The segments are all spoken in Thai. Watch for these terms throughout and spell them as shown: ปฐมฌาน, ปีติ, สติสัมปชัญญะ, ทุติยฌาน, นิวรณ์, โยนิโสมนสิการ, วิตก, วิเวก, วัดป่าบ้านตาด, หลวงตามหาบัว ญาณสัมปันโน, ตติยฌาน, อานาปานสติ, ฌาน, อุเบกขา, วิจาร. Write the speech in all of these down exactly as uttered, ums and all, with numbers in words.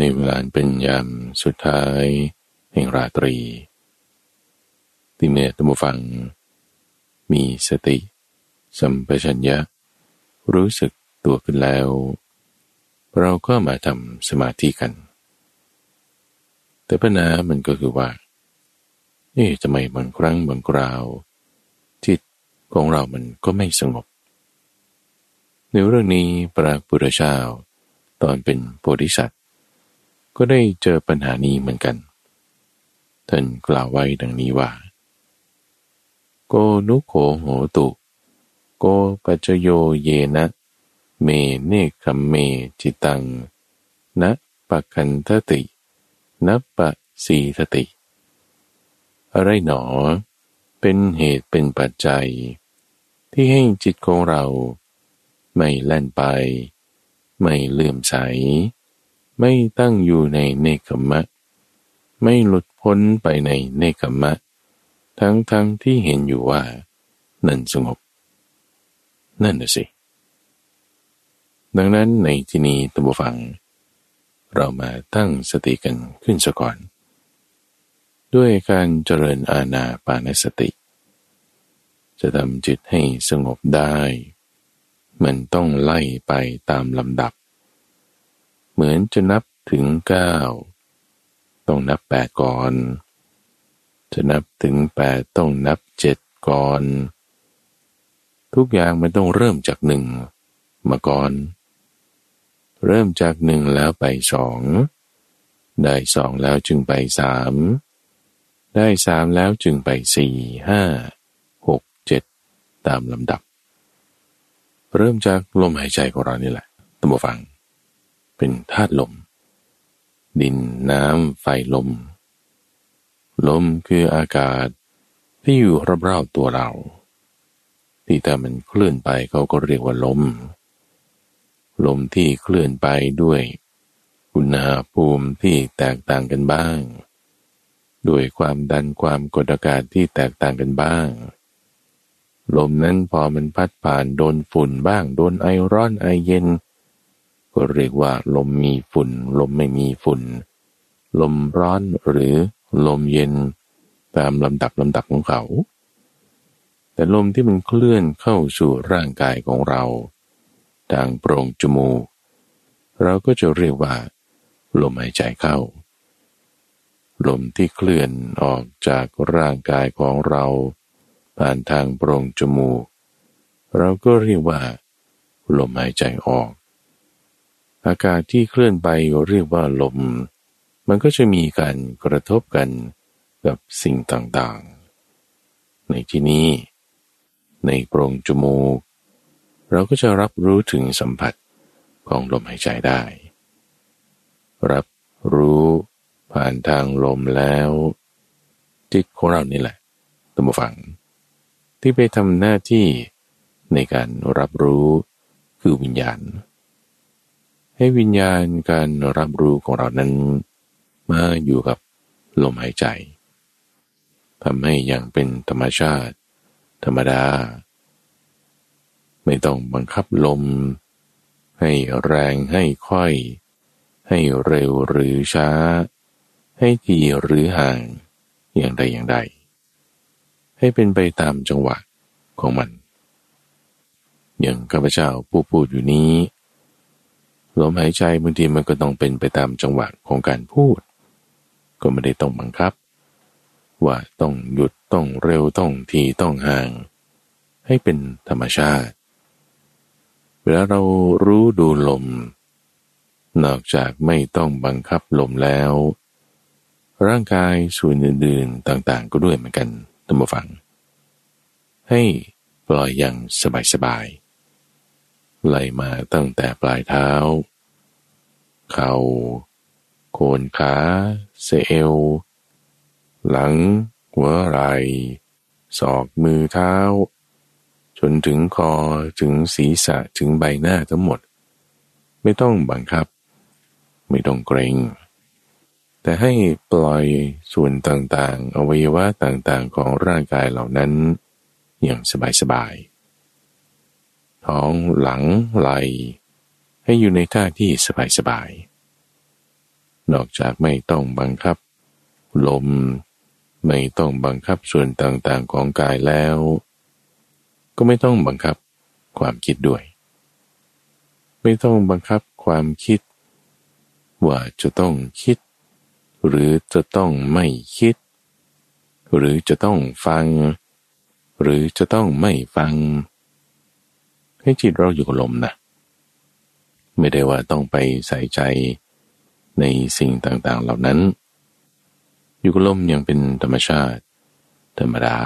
ในเวลาเป็นยามสุดท้ายแห่งราตรีที่เมื่อท่านผู้ฟังมีสติสัมปชัญญะรู้สึกตัวขึ้นแล้วเราก็มาทำสมาธิกันแต่ปัญหามันก็คือว่าเอ๊ะทำไมบางครั้งบางคราวจิตของเรามันก็ไม่สงบในเรื่องนี้พระพุทธเจ้าตอนเป็นโพธิสัตว์ก็ได้เจอปัญหานี้เหมือนกันท่านกล่าวไว้ดังนี้ว่าโกนุโขโหตุโกปัจจโยเยนะเมเนคัมเมจิตังนะปะคันทตินะปะสีทติอะไรหนอเป็นเหตุเป็นปัจจัยที่ให้จิตของเราไม่แล่นไปไม่เลื่อมใสไม่ตั้งอยู่ในเนกขมะไม่หลุดพ้นไปในเนกขมะทั้งๆ ท, ที่เห็นอยู่ว่านั่นสงบนั่นน่ะสิดังนั้นในที่นี้ท่านผู้ฟังเรามาตั้งสติกันขึ้นซะก่อนด้วยการเจริญอานาปานสติจะทำจิตให้สงบได้มันต้องไล่ไปตามลำดับเหมือนจะนับถึงเก้าต้องนับแปดก่อนจะนับถึงแปดต้องนับเจ็ดก่อนทุกอย่างมันต้องเริ่มจากหนึ่งมาก่อนเริ่มจากหนึ่งแล้วไปสองได้สองแล้วจึงไปสามได้สามแล้วจึงไปสี่ห้าหกเจ็ดตามลำดับเริ่มจากลมหายใจของเรานี่แหละท่านผู้ฟังเป็นธาตุลมดินน้ำไฟลมลมคืออากาศที่อยู่รอบๆตัวเราที่ถ้ามันเคลื่อนไปเขาก็เรียกว่าลมลมที่เคลื่อนไปด้วยอุณหภูมิที่แตกต่างกันบ้างด้วยความดันความกดอากาศที่แตกต่างกันบ้างลมนั้นพอมันพัดผ่านโดนฝุ่นบ้างโดนไอร้อนไอเย็นก็เรียกว่าลมมีฝุ่นลมไม่มีฝุ่นลมร้อนหรือลมเย็นตามลำดับลำดับของเขาแต่ลมที่มันเคลื่อนเข้าสู่ร่างกายของเราทางโพรงจมูกเราก็จะเรียกว่าลมหายใจเข้าลมที่เคลื่อนออกจากร่างกายของเราผ่านทางโพรงจมูกเราก็เรียกว่าลมหายใจออกอากาศที่เคลื่อนไปเรียกว่าลมมันก็จะมีการกระทบกันกับสิ่งต่างๆในที่นี้ในโพรงจมูกเราก็จะรับรู้ถึงสัมผัสของลมหายใจได้รับรู้ผ่านทางลมแล้วจิตของเรานี่แหละท่านผู้ฟังที่ไปทำหน้าที่ในการรับรู้คือวิญญาณให้วิญญาณการรับรู้ของเรานั้นมาอยู่กับลมหายใจทำให้อย่างเป็นธรรมชาติธรรมดาไม่ต้องบังคับลมให้แรงให้ค่อยให้เร็วหรือช้าให้ถี่หรือห่างอย่างใดอย่างใดให้เป็นไปตามจังหวะของมันอย่างข้าพเจ้าผู้พูดอยู่นี้ลมหายใจบางทีมันก็ต้องเป็นไปตามจังหวะของการพูดก็ไม่ได้ต้องบังคับว่าต้องหยุดต้องเร็วต้องทีต้องห่างให้เป็นธรรมชาติเวลาเรารู้ดูลมนอกจากไม่ต้องบังคับลมแล้วร่างกายส่วนอื่นๆต่างๆก็ด้วยเหมือนกันท่านผู้ฟังให้ปล่อยอย่างสบายๆไล่มาตั้งแต่ปลายเท้าเข่าโคนขาสะเอวหลังหัวไหล่ศอกมือเท้าจนถึงคอถึงศีรษะถึงใบหน้าทั้งหมดไม่ต้องบังคับไม่ต้องเกรงแต่ให้ปล่อยส่วนต่างๆอวัยวะต่างๆของร่างกายเหล่านั้นอย่างสบายๆท้องหลังไหล่ให้อยู่ในท่าที่สบาย นอกจากไม่ต้องบังคับลมไม่ต้องบังคับส่วนต่างๆของกายแล้วก็ไม่ต้องบังคับความคิดด้วยไม่ต้องบังคับความคิดว่าจะต้องคิดหรือจะต้องไม่คิดหรือจะต้องฟังหรือจะต้องไม่ฟังให้จิตเราอยู่กับลมนะไม่ได้ว่าต้องไปใส่ใจในสิ่งต่างๆเหล่านั้นอยู่กับลมยังเป็นธรรมชาติธรรมดา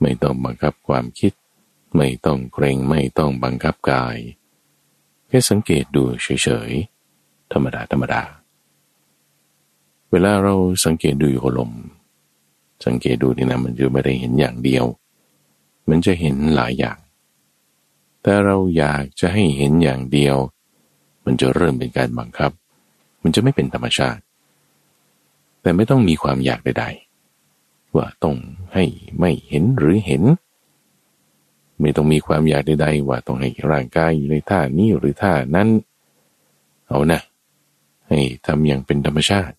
ไม่ต้องบังคับความคิดไม่ต้องเกรงไม่ต้องบังคับกายแค่สังเกตดูเฉยๆธรรมดาธรรมดาเวลาเราสังเกตดูอยู่กับลมสังเกตดูนี่นะมันจะไม่ได้เห็นอย่างเดียวมันจะเห็นหลายอย่างแต่เราอยากจะให้เห็นอย่างเดียวมันจะเริ่มเป็นการบังคับมันจะไม่เป็นธรรมชาติแต่ไม่ต้องมีความอยากใดๆว่าต้องให้ไม่เห็นหรือเห็นไม่ต้องมีความอยากใดๆว่าต้องให้ร่างกายอยู่ในท่านี้หรือท่านั้นเอานะให้ทำอย่างเป็นธรรมชาติ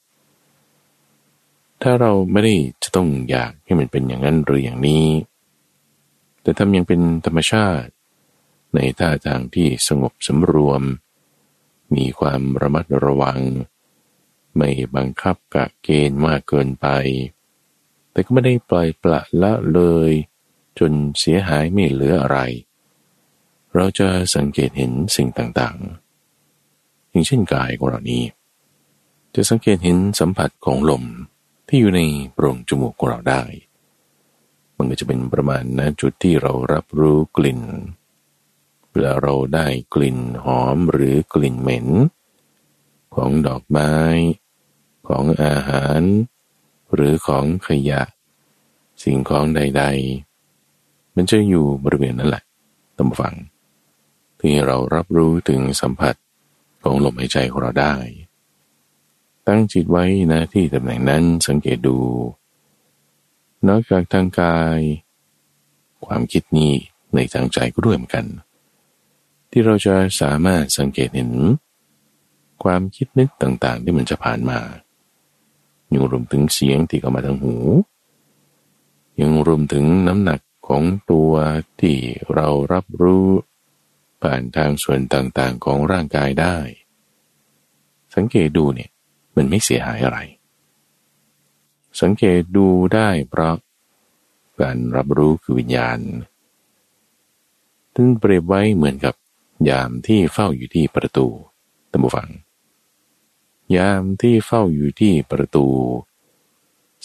ถ้าเราไม่ได้จะต้องอยากให้มันเป็นอย่างนั้นหรืออย่างนี้แต่ทำอย่างเป็นธรรมชาติในท่าทางที่สงบสำรวมมีความระมัดระวังไม่บังคับกะเกณฑ์มากเกินไปแต่ก็ไม่ได้ปล่อยปละละเลยจนเสียหายไม่เหลืออะไรเราจะสังเกตเห็นสิ่งต่างๆอย่างเช่นกายของเรานี้จะสังเกตเห็นสัมผัสของลมที่อยู่ในโพรงจมูกของเราได้มันก็จะเป็นประมาณณจุดที่เรารับรู้กลิ่นเวลาเราได้กลิ่นหอมหรือกลิ่นเหม็นของดอกไม้ของอาหารหรือของขยะสิ่งของใดๆมันจะอยู่บริเวณนั้นแหละตามฟังที่เรารับรู้ถึงสัมผัสของลมหายใจของเราได้ตั้งจิตไว้นะที่ตำแหน่งนั้นสังเกตดูนอกจากทางกายความคิดนี้ในทางใจก็ด้วยเหมือนกันที่เราจะสามารถสังเกตเห็นความคิดนึกต่างๆที่มันจะผ่านมายังรวมถึงเสียงที่เข้ามาทางหูยังรวมถึงน้ำหนักของตัวที่เรารับรู้ผ่านทางส่วนต่างๆของร่างกายได้สังเกตดูเนี่ยมันไม่เสียหายอะไรสังเกตดูได้เพราะการรับรู้คือวิญญาณซึ่งเปรียบไว้เหมือนกับยามที่เฝ้าอยู่ที่ประตูตามฟังยามที่เฝ้าอยู่ที่ประตู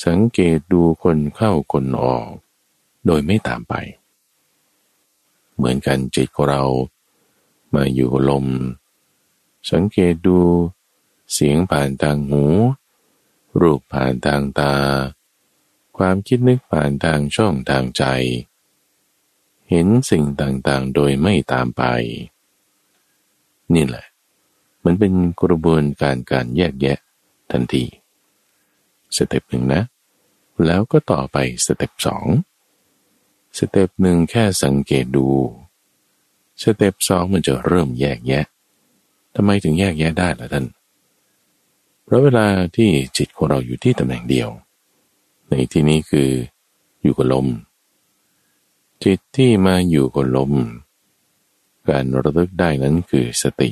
สังเกตดูคนเข้าคนออกโดยไม่ตามไปเหมือนกันจิตของเรามาอยู่กับลมสังเกตดูเสียงผ่านทางหูรูปผ่านทางตาความคิดนึกผ่านทางช่องทางใจเห็นสิ่งต่างๆโดยไม่ตามไปนี่แหละมันเป็นกระบวนการการแยกแยะทันทีสเต็ปหนึ่งนะแล้วก็ต่อไปสเต็ปสองสเต็ปหนึ่งแค่สังเกตดูสเต็ปสองมันจะเริ่มแยกแยะทำไมถึงแยกแยะได้ล่ะท่านเพราะเวลาที่จิตของเราอยู่ที่ตำแหน่งเดียวในที่นี้คืออยู่กับลมจิตที่มาอยู่กับลมการระลึกได้นั้นคือสติ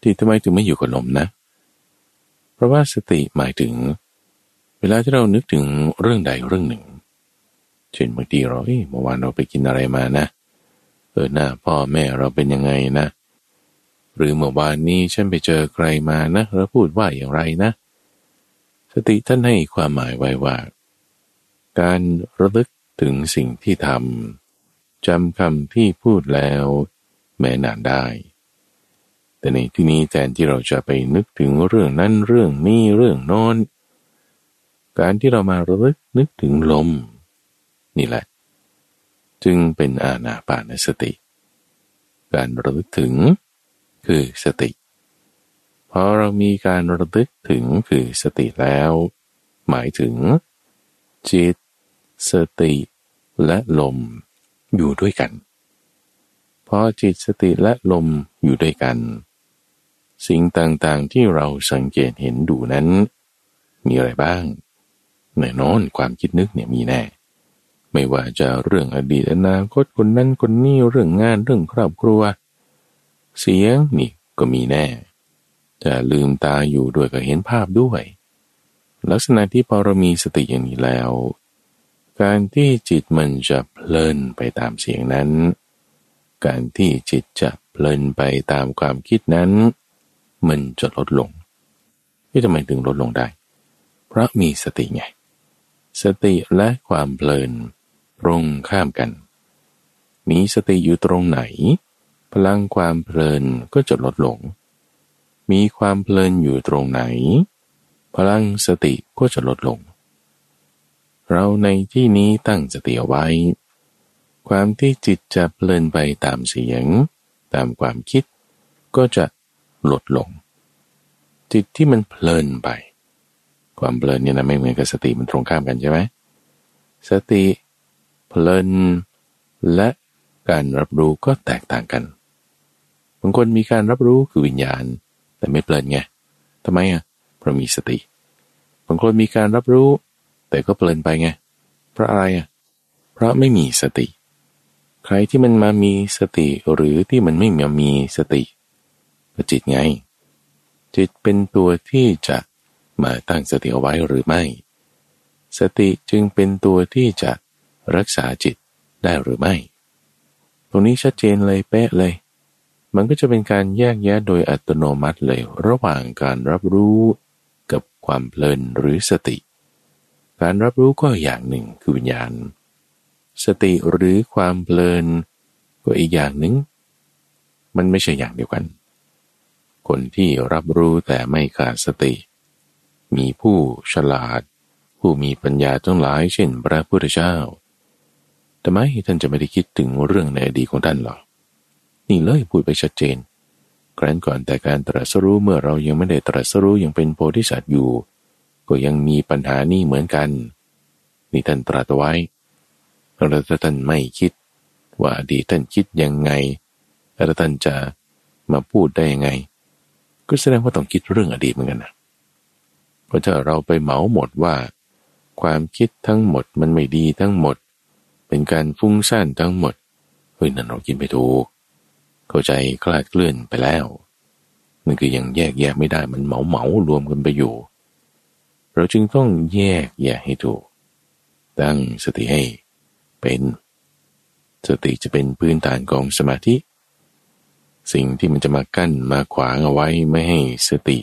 ที่ทำไมถึงไม่อยู่กับลมนะเพราะว่าสติหมายถึงเวลาที่เรานึกถึงเรื่องใดเรื่องหนึ่งเช่นบางทีเราเอ้ยเมื่อวานเราไปกินอะไรมานะเออหน้าพ่อแม่เราเป็นยังไงนะหรือเมื่อวานนี้ฉันไปเจอใครมานะแล้วพูดว่าอย่างไรนะสติท่านให้ความหมายไว้ว่าการระลึกถึงสิ่งที่ทำจำคำที่พูดแล้วแม้นานได้แต่ในที่นี้แทนที่เราจะไปนึกถึงเรื่องนั้นเรื่องนี้เรื่องโน้นการที่เรามาระลึกนึกถึงลมนี่แหละจึงเป็นอานาปานสติการระลึกถึงคือสติพอเรามีการระลึกถึงคือสติแล้วหมายถึงจิตสติและลมอยู่ด้วยกันพอจิตสติและลมอยู่ด้วยกัน สิ่งต่างๆที่เราสังเกตเห็นดูนั้นมีอะไรบ้างแน่นอนความคิดนึกเนี่ยมีแน่ไม่ว่าจะเรื่องอดีตอนาคตคนนั้นคนนี้เรื่องงานเรื่องครอบครัวเสียงนี่ก็มีแน่แต่ลืมตาอยู่ด้วยก็เห็นภาพด้วยลักษณะที่พอเรามีสติอย่างนี้แล้วการที่จิตมันจะเพลินไปตามเสียงนั้นการที่จิตจะเพลินไปตามความคิดนั้นมันจะลดลงที่ทำไมถึงลดลงได้เพราะมีสติไงสติและความเพลินตรงข้ามกันมีสติอยู่ตรงไหนพลังความเพลินก็จะลดลงมีความเพลินอยู่ตรงไหนพลังสติก็จะลดลงเราในที่นี้ตั้งสติเอาไว้ความที่จิตจะเพลินไปตามเสียงตามความคิดก็จะลดลงจิตที่มันเพลินไปความเพลินเนี่ยนะไม่เหมือนกับสติมันตรงข้ามกันใช่ไหมสติเพลินและการรับรู้ก็แตกต่างกันบางคนมีการรับรู้คือวิญญาณแต่ไม่เพลินไงทำไมอ่ะเพราะมีสติบางคนมีการรับรู้แต่ก็เพลินไปไงเพราะอะไรอ่ะเพราะไม่มีสติใครที่มันมามีสติหรือที่มันไม่มามีสติก็จิตไงจิตเป็นตัวที่จะมาตั้งสติเอาไว้หรือไม่สติจึงเป็นตัวที่จะรักษาจิตได้หรือไม่ตรงนี้ชัดเจนเลยเป๊ะเลยมันก็จะเป็นการแยกแยะโดยอัตโนมัติเลยระหว่างการรับรู้กับความเพลินหรือสติการรับรู้ก็อย่างหนึ่งคือวิญญาณสติหรือความเพลินก็อีกอย่างหนึ่งมันไม่ใช่อย่างเดียวกันคนที่รับรู้แต่ไม่ขาดสติมีผู้ฉลาดผู้มีปัญญาทั้งหลายเช่นพระพุทธเจ้าทำไมท่านจะไม่ได้คิดถึงเรื่องในอดีตของท่านหรอนี่เลยพูดไปชัดเจนครั้นก่อนแต่การตรัสรู้เมื่อเรายังไม่ได้ตรัสรู้ยังเป็นโพธิสัตว์อยู่ก็ยังมีปัญหานี่เหมือนกันนี่ท่านตรัสไว้แล้วท่านไม่คิดว่าอดีตท่านคิดยังไงแล้วท่านจะมาพูดได้ยังไงก็แสดงว่าต้องคิดเรื่องอดีตเหมือนกันนะเพราะถ้าเราไปเหมาหมดว่าความคิดทั้งหมดมันไม่ดีทั้งหมดเป็นการฟุ้งซ่านทั้งหมดเฮ้ยนั่นเรากินไปถูกเข้าใจคลาดเคลื่อนไปแล้วนั่นคือยังแยกแยะไม่ได้มันเหมาเหมารวมกันไปอยู่เราจึงต้องแยกแยะให้ถูกตั้งสติให้เป็นสติจะเป็นพื้นฐานของสมาธิสิ่งที่มันจะมากั้นมาขวางเอาไว้ไม่ให้สติ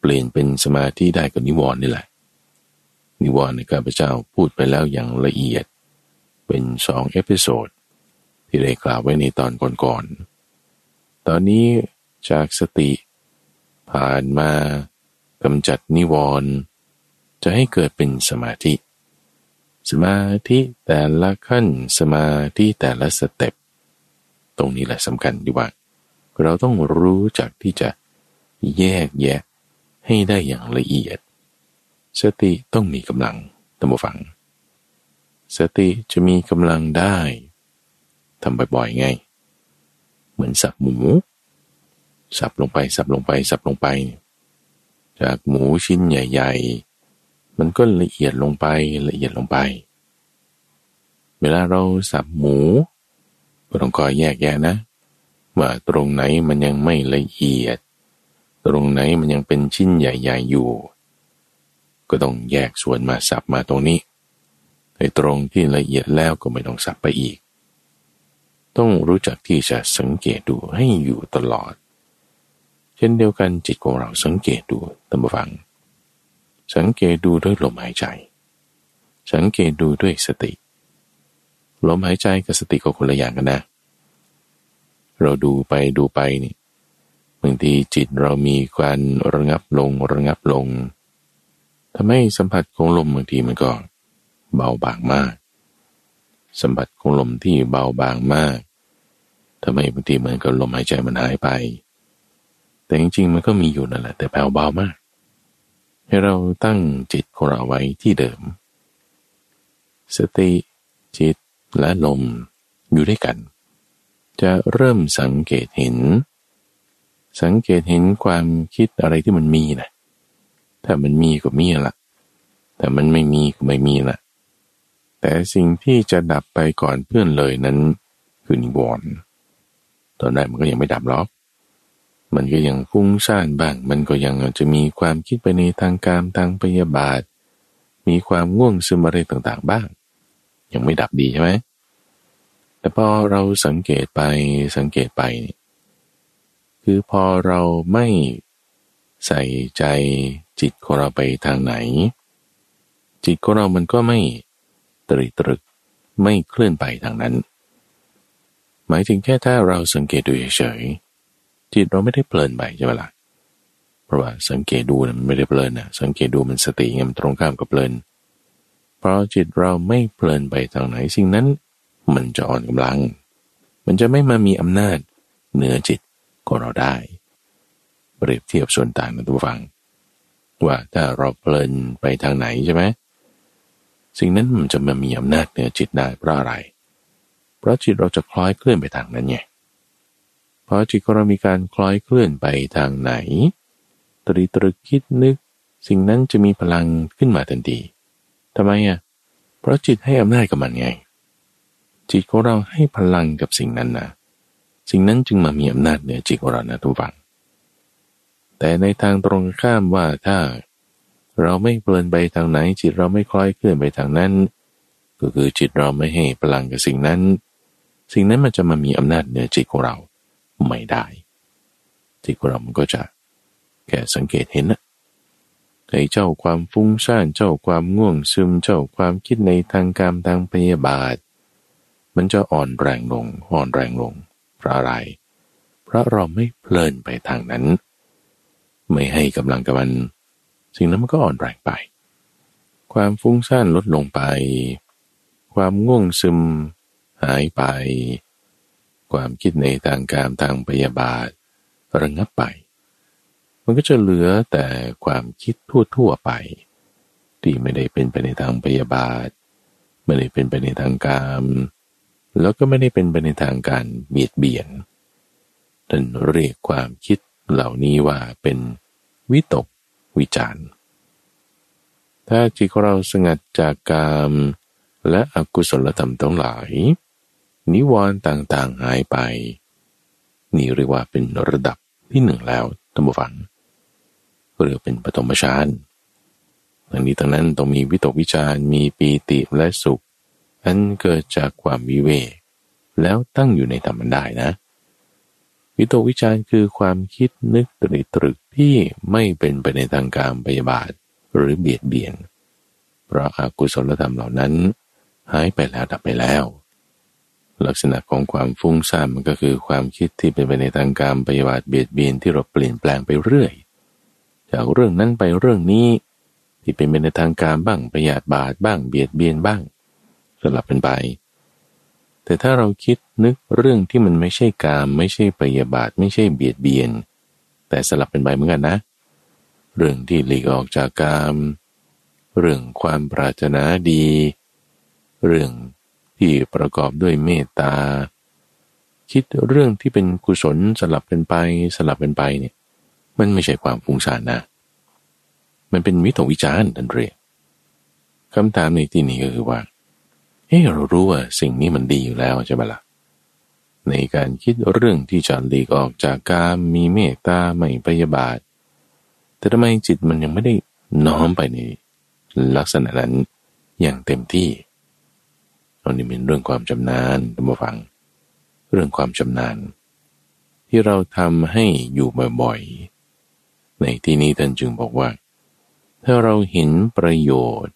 เปลี่ยนเป็นสมาธิได้ก็นิวรณ์นี่แหละนิวรณ์ในข้าพเจ้าพูดไปแล้วอย่างละเอียดเป็นสองเอพิโซดที่ได้กล่าวไว้ในตอนก่อนๆตอนนี้จากสติผ่านมากำจัดนิวรณ์จะให้เกิดเป็นสมาธิสมาธิแต่ละขั้นสมาธิแต่ละสเต็ปตรงนี้แหละสำคัญดีว่าเราต้องรู้จักที่จะแยกแยะให้ได้อย่างละเอียดสติต้องมีกำลังตามฟังสติจะมีกำลังได้ทำบ่อยๆไงเหมือนสับหมูสับลงไปสับลงไปสับลงไปจากหมูชิ้นใหญ่ๆมันก็ละเอียดลงไปละเอียดลงไปเวลาเราสับหมูก็ต้องคอยแยกแยะนะว่าตรงไหนมันยังไม่ละเอียดตรงไหนมันยังเป็นชิ้นใหญ่ๆอยู่ก็ต้องแยกส่วนมาสับมาตรงนี้ในตรงที่ละเอียดแล้วก็ไม่ต้องสับไปอีกต้องรู้จักที่จะสังเกตดูให้อยู่ตลอดเช่นเดียวกันจิตของเราสังเกตดูตามฟังสังเกตดูด้วยลมหายใจสังเกตดูด้วยสติลมหายใจกับสติก็คนละอย่างกันนะเราดูไปดูไปนี่บางทีจิตเรามีการระงับลงระงับลงทำให้สัมผัสของลมบางทีมันก็เบาบางมากสัมผัสของลมที่เบาบางมากทำให้บางทีเหมือนกับลมหายใจมันหายไปแต่จริงๆมันก็มีอยู่นั่นแหละแต่แผ่วเบามากให้เราตั้งจิตของเราไว้ที่เดิมสติจิตและลมอยู่ด้วยกันจะเริ่มสังเกตเห็น สังเกตเห็นความคิดอะไรที่มันมีนะถ้ามันมีก็มีละถ้ามันไม่มีก็ไม่มีละแต่สิ่งที่จะดับไปก่อนเพื่อนเลยนั้นคือนิวรณ์ตอนแรกมันก็ยังไม่ดับหรอกมันก็ยังฟุ้งซ่านบ้างมันก็ยังจะมีความคิดไปในทางกามทางพยาบาทมีความง่วงซึมอะไรต่างๆบ้างยังไม่ดับดีใช่ไหมแต่พอเราสังเกตไปสังเกตไปคือพอเราไม่ใส่ใจจิตของเราไปทางไหนจิตของเรามันก็ไม่ตรึกตรึกไม่เคลื่อนไปทางนั้นหมายถึงแค่ถ้าเราสังเกตดูเฉยๆจิตเราไม่ได้เพลินไปใช่ไหมล่ะเพราะว่าสังเกตดูมันไม่ได้เพลินนะสังเกตดูมันสติมันตรงข้ามกับเพลินเพราะจิตเราไม่เพลินไปทางไหนสิ่งนั้นมันจะอ่อนกำลังมันจะไม่มามีอำนาจเหนือจิตของเราได้เปรียบเทียบส่วนต่างนะทุกฝั่งว่าถ้าเราเพลินไปทางไหนใช่ไหมสิ่งนั้นมันจะมามีอำนาจเหนือจิตได้เพราะอะไรเพราะจิตเราจะคล้อยเคลื่อนไปทางนั้นไงพอจิตของเรามีการคล้อยเคลื่อนไปทางไหนตรีตรึกคิดนึกสิ่งนั้นจะมีพลังขึ้นมาทันทีทำไมอ่ะเพราะจิตให้อำนาจกับมันไงจิตของเราให้พลังกับสิ่งนั้นนะสิ่งนั้นจึงมามีอำนาจเหนือจิตของเรานะทุกฝั่งแต่ในทางตรงข้ามว่าถ้าเราไม่เพลินไปทางไหนจิตเราไม่คล้อยเคลื่อนไปทางนั้นก็คือจิตเราไม่ให้พลังกับสิ่งนั้นสิ่งนั้นมันจะมามีอำนาจเหนือจิตของเราไม่ได้จิตของเรามันก็จะแค่สังเกตเห็นนะไอ้เจ้าความฟุ้งซ่านเจ้าความง่วงซึมเจ้าความคิดในทางกามทางพยาบาทมันจะอ่อนแรงลงอ่อนแรงลงเพราะอะไรเพราะเราไม่เพลินไปทางนั้นไม่ให้กำลังกับมันสิ่งนั้นมันก็อ่อนแรงไปความฟุ้งซ่านลดลงไปความง่วงซึมหายไปความคิดในทางกามทางพยาบาทระงับไปมันก็จะเหลือแต่ความคิดทั่วๆไปที่ไม่ได้เป็นไปในทางพยาบาทไม่ได้เป็นไปในทางกามแล้วก็ไม่ได้เป็นไปในทางการเบียดเบียนท่านเรียกความคิดเหล่านี้ว่าเป็นวิตกวิจารถ้าจิตของเราสงัดจากกามและอกุศลธรรมทั้งหลายนิวรณ์ต่างๆหายไปนี่เรียกว่าเป็นระดับที่หนึ่งแล้วท่านผู้ฟังก็เรียกเป็นปฐมฌานทั้งนี้ทั้งนั้นต้องมีวิตกวิจารมีปีติและสุขอันเกิดจากความวิเวกแล้วตั้งอยู่ในธรรมได้นะวิตกวิจารคือความคิดนึกตรึกตรึกที่ไม่เป็นไปในทางกามพยาบาทหรือเบียดเบียนเพราะอกุศลธรรมเหล่านั้นหายไปแล้วดับไปแล้วลักษณะของความฟุ้งซ่านมันก็คือความคิดที่เป็นไปในทางกามพยาบาทเบียดเบียนที่เราเปลี่ยนแปลงไปเรื่อยจากเรื่องนั้นไปเรื่องนี้ที่เป็นไปในทางกามบ้างพยาบาทบ้างเบียดเบียนบ้างสลับเป็นไปแต่ถ้าเราคิดนึกเรื่องที่มันไม่ใช่กามไม่ใช่พยาบาทไม่ใช่เบียดเบียนแต่สลับเป็นไปเหมือนกันนะเรื่องที่หลีกออกจากกามเรื่องความปรารถนาดีเรื่องที่ประกอบด้วยเมตตาคิดเรื่องที่เป็นกุศลสลับเป็นไปสลับเป็นไปเนี่ยมันไม่ใช่ความฟุ้งซ่านนะมันเป็นวิตกวิจารณ์ดันเรียกคำถามในที่นี้ก็คือว่าเฮ้เรารู้ว่าสิ่งนี้มันดีอยู่แล้วใช่ไหมล่ะในการคิดเรื่องที่จะหลีกออกจากกามมีเมตตาไม่พยาบาทแต่ทำไมจิตมันยังไม่ได้น้อมไปในลักษณะนั้นอย่างเต็มที่อันนี้เป็นเรื่องความชำนาญท่านผู้ฟังเรื่องความชำนาญที่เราทำให้อยู่บ่อยๆในที่นี้ท่านจึงบอกว่าถ้าเราเห็นประโยชน์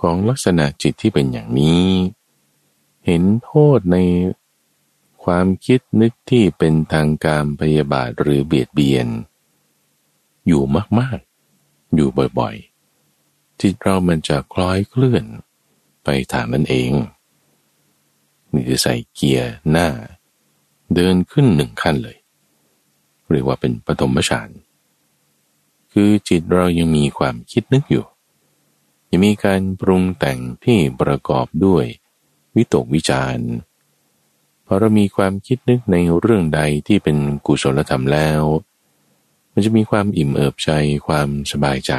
ของลักษณะจิตที่เป็นอย่างนี้เห็นโทษในความคิดนึกที่เป็นทางกามพยาบาทหรือเบียดเบียนอยู่มากๆอยู่บ่อยๆจิตเรามันจะคล้อยเคลื่อนไปทางนั้นเองนี่จะใส่เกียร์หน้าเดินขึ้นหนึ่งขั้นเลยเรียกว่าเป็นปฐมฌานคือจิตเรายังมีความคิดนึกอยู่ยังมีการปรุงแต่งที่ประกอบด้วยวิตกวิจารพอเรามีความคิดนึกในเรื่องใดที่เป็นกุศลธรรมแล้ว มันจะมีความอิ่มเอิบใจความสบายใจ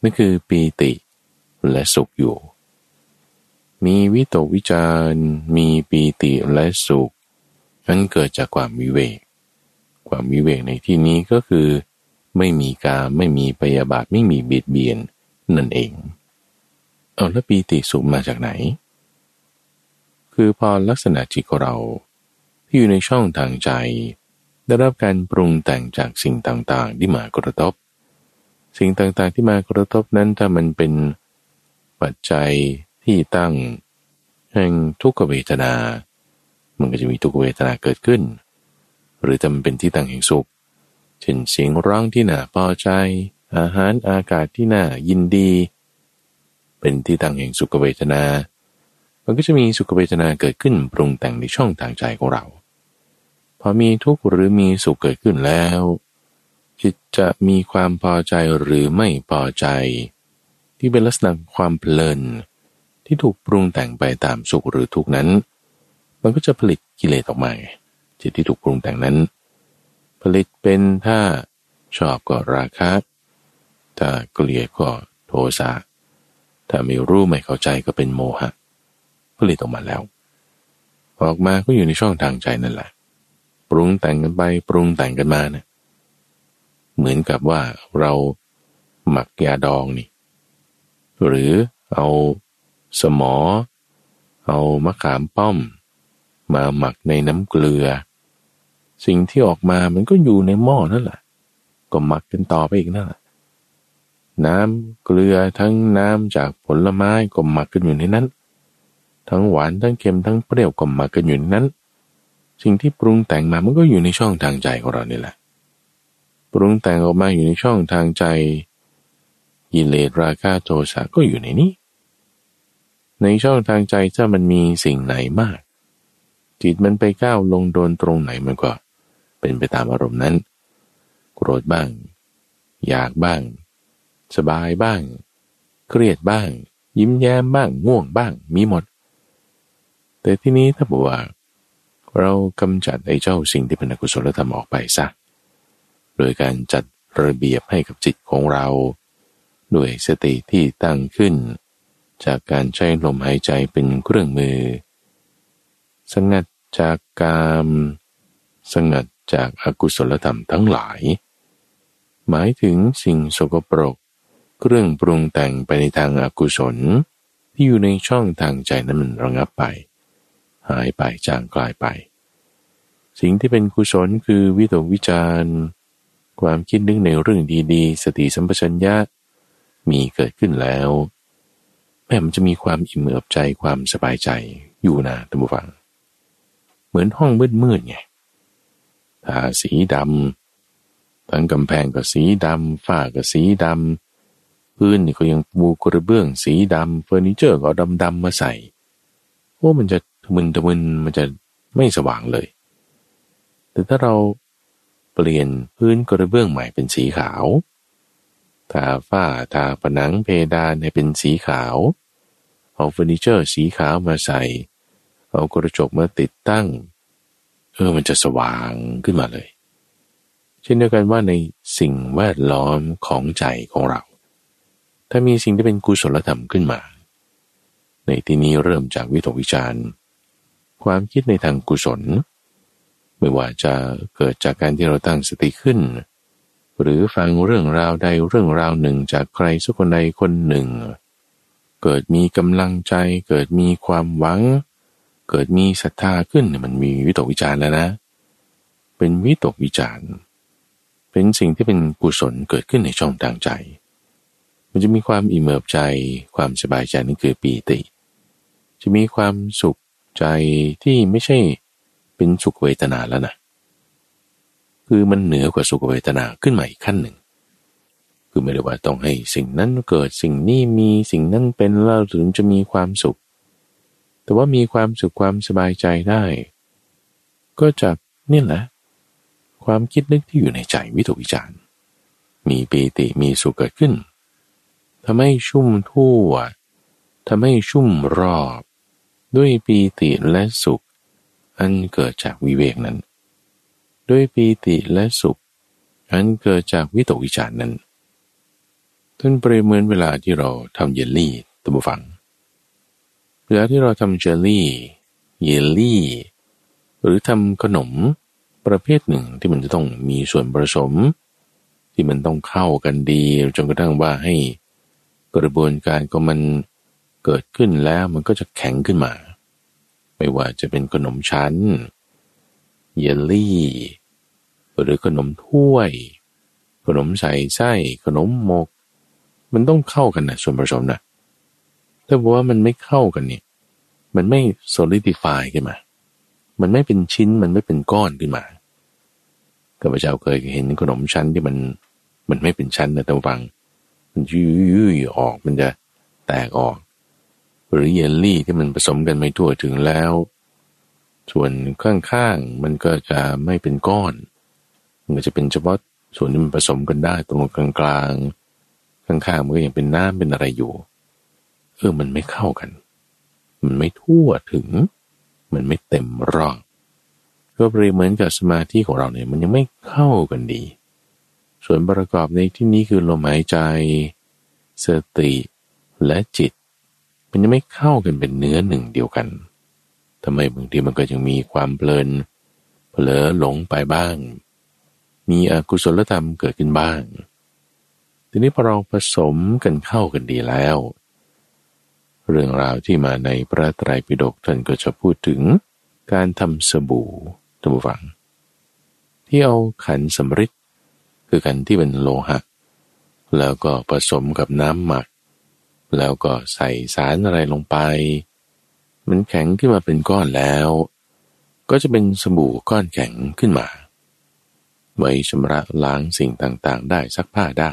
นั่นคือปีติและสุขอยู่มีวิตกวิจารมีปีติและสุขนั้นเกิดจากความวิเวกความวิเวกในที่นี้ก็คือไม่มีกามไม่มีพยาบาทไม่มีเบียดเบียนนั่นเองเอาแล้วปีติสุขมาจากไหนคือพอลักษณะจิตของเราที่อยู่ในช่องทางใจได้รับการปรุงแต่งจากสิ่งต่างๆที่มากระทบสิ่งต่างๆที่มากระทบนั้นถ้ามันเป็นปัจจัยที่ตั้งแห่งทุกขเวทนามันก็จะมีทุกขเวทนาเกิดขึ้นหรือจำเป็นที่ตั้งแห่งสุขเช่นเสียงร้องที่น่าพอใจอาหารอากาศที่น่ายินดีเป็นที่ตั้งแห่งสุขเวทนามันก็จะมีสุขเวทนาเกิดขึ้นปรุงแต่งในช่องทางใจของเราพอมีทุกข์หรือมีสุขเกิดขึ้นแล้วจิตจะมีความพอใจหรือไม่พอใจที่เป็นลักษณะความเพลินที่ถูกปรุงแต่งไปตามสุขหรือทุกข์นั้นมันก็จะผลิตกิเลสออกมาจิตที่ถูกปรุงแต่งนั้นผลิตเป็นถ้าชอบก็ราคะถ้าเกลียดก็โทสะถ้าไม่รู้ไม่เข้าใจก็เป็นโมหะผลิตออกมาแล้วออกมาก็อยู่ในช่องทางใจนั่นแหละปรุงแต่งกันไปปรุงแต่งกันมานะเหมือนกับว่าเราหมักยาดองนี่หรือเอาสมอเอามะขามป้อมมาหมักในน้ำเกลือสิ่งที่ออกมามันก็อยู่ในหม้อนั่นแหละก็หมักกันต่อไปอีกนั่นแหละน้ำเกลือทั้งน้ำจากผลไม้ก็หมักกันอยู่ในนั้นทั้งหวานทั้งเค็มทั้งเปรี้ยวก็หมักกันอยู่ในนั้นสิ่งที่ปรุงแต่งมามันก็อยู่ในช่องทางใจของเรานี่แหละปรุงแต่งออกมาอยู่ในช่องทางใจกิเลสราคะโทสะก็อยู่ในนี้ในช่องทางใจถ้ามันมีสิ่งไหนมากจิตมันไปก้าวลงโดนตรงไหนมันก็เป็นไปตามอารมณ์นั้นโกรธบ้างอยากบ้างสบายบ้างเครียดบ้างยิ้มแย้มบ้างง่วงบ้างมีหมดแต่ที่นี้ถ้าบอกว่าเรากำจัดไอ้เจ้าสิ่งที่เป็นอกุศลธรรมออกไปซะโดยการจัดระเบียบให้กับจิตของเราด้วยสติที่ตั้งขึ้นจากการใช้ลมหายใจเป็นเครื่องมือสงัดจากกามสงัดจากอกุศลธรรมทั้งหลายหมายถึงสิ่งสกปรกเครื่องปรุงแต่งไปในทางอกุศลที่อยู่ในช่องทางใจนั้นมันระงับไปหายไปจางกลายไปสิ่งที่เป็นกุศลคือวิตกวิจารความคิดนึกในเรื่องดีๆสติสัมปชัญญะมีเกิดขึ้นแล้วแม้มันจะมีความอิ่มเอิบใจความสบายใจอยู่นะท่านผู้ฟังเหมือนห้องมืดๆไงทาสีดำทั้งกำแพงก็สีดำฝ้าก็สีดำพื้นนี่ก็ยังปูกระเบื้องสีดำเฟอร์นิเจอร์ก็ดำๆมาใส่โอ้มันจะมึนตะมึนมันจะไม่สว่างเลยแต่ถ้าเราเปลี่ยนพื้นกระเบื้องใหม่เป็นสีขาวทาฝ้าทาผนังเพดานให้เป็นสีขาวเอาเฟอร์นิเจอร์สีขาวมาใส่เอากระจกมาติดตั้งเออมันจะสว่างขึ้นมาเลยเช่นเดียวกันว่าในสิ่งแวดล้อมของใจของเราถ้ามีสิ่งที่เป็นกุศลธรรมขึ้นมาในที่นี้เริ่มจากวิตกวิจารความคิดในทางกุศลไม่ว่าจะเกิดจากการที่เราตั้งสติขึ้นหรือฟังเรื่องราวใดเรื่องราวหนึ่งจากใครสักคนใดคนหนึ่งเกิดมีกำลังใจเกิดมีความหวังเกิดมีศรัทธาขึ้นมันมีวิตกวิจารแล้วนะเป็นวิตกวิจารเป็นสิ่งที่เป็นกุศลเกิดขึ้นในช่องทางใจมันจะมีความอิ่มเอิบใจความสบายใจนั่นคือปีติจะมีความสุขใจที่ไม่ใช่เป็นสุขเวทนาแล้วนะคือมันเหนือกว่าสุขเวทนาขึ้นมาอีกขั้นหนึ่งคือไม่ได้ว่าต้องให้สิ่งนั้นเกิดสิ่งนี้มีสิ่งนั้นเป็นแล้วถึงจะมีความสุขแต่ว่ามีความสุขความสบายใจได้ก็จากนี่แหละความคิดนึกที่อยู่ในใจวิตกวิจารมีปีติมีสุขเกิดขึ้นทำให้ชุ่มทั่วทำให้ชุ่มรอบด้วยปีติและสุขอันเกิดจากวิเวกนั้นด้วยปีติและสุข อันเกิดจากวิตกวิจารณ์นั้นท่านเปรียบเหมือนเวลาที่เราทำเยลลี่ตัวบุฟังเวลาที่เราทำเจลลี่เยลลี่หรือทำขนมประเภทหนึ่งที่มันจะต้องมีส่วนผสมที่มันต้องเข้ากันดีจนกระทั่งว่าให้กระบวนการก็มันเกิดขึ้นแล้วมันก็จะแข็งขึ้นมาไม่ว่าจะเป็นขนมชั้นเยลลี่หรือขนมถ้วยขนมใส่ไส้ขนมหมกมันต้องเข้ากันนะส่วนผสมนะถ้าบอกว่ามันไม่เข้ากันเนี่ยมันไม่ solidify ขึ้นมามันไม่เป็นชิ้นมันไม่เป็นก้อนขึ้นมาข้าพเจ้าเคยเห็นขนมชั้นที่มันมันไม่เป็นชั้นนะแต่บางมันยุ่ยๆออกมันจะแตกออกหรือเยลลี่ที่มันผสมกันไม่ทั่วถึงแล้วส่วนข้างๆมันก็จะไม่เป็นก้อนมันก็จะเป็นเฉพาะส่วนที่มันผสมกันได้ตรงกลางๆข้างๆมันก็ยังเป็นน้ำเป็นอะไรอยู่เออมันไม่เข้ากันมันไม่ทั่วถึงมันไม่เต็มรอบก็เปรียบเหมือนกับสมาธิของเราเนี่ยมันยังไม่เข้ากันดีส่วนประกอบในที่นี้คือลมหายใจสติและจิตมันยังไม่เข้ากันเป็นเนื้อหนึ่งเดียวกันทำไมบางทีมันก็ยังมีความเพลินเผลอหลงไปบ้างมีอกุศลธรรมเกิดขึ้นบ้างทีนี้พอเราผสมกันเข้ากันดีแล้วเรื่องราวที่มาในพระไตรปิฎกท่านก็จะพูดถึงการทำสบู่ท่านผู้ฟังที่เอาขันสำริดคือขันที่เป็นโลหะแล้วก็ผสมกับน้ำหมักแล้วก็ใส่สารอะไรลงไปมันแข็งขึ้นมาเป็นก้อนแล้วก็จะเป็นสบู่ก้อนแข็งขึ้นมาไว้ชำระล้างสิ่งต่างๆได้ซักผ้าได้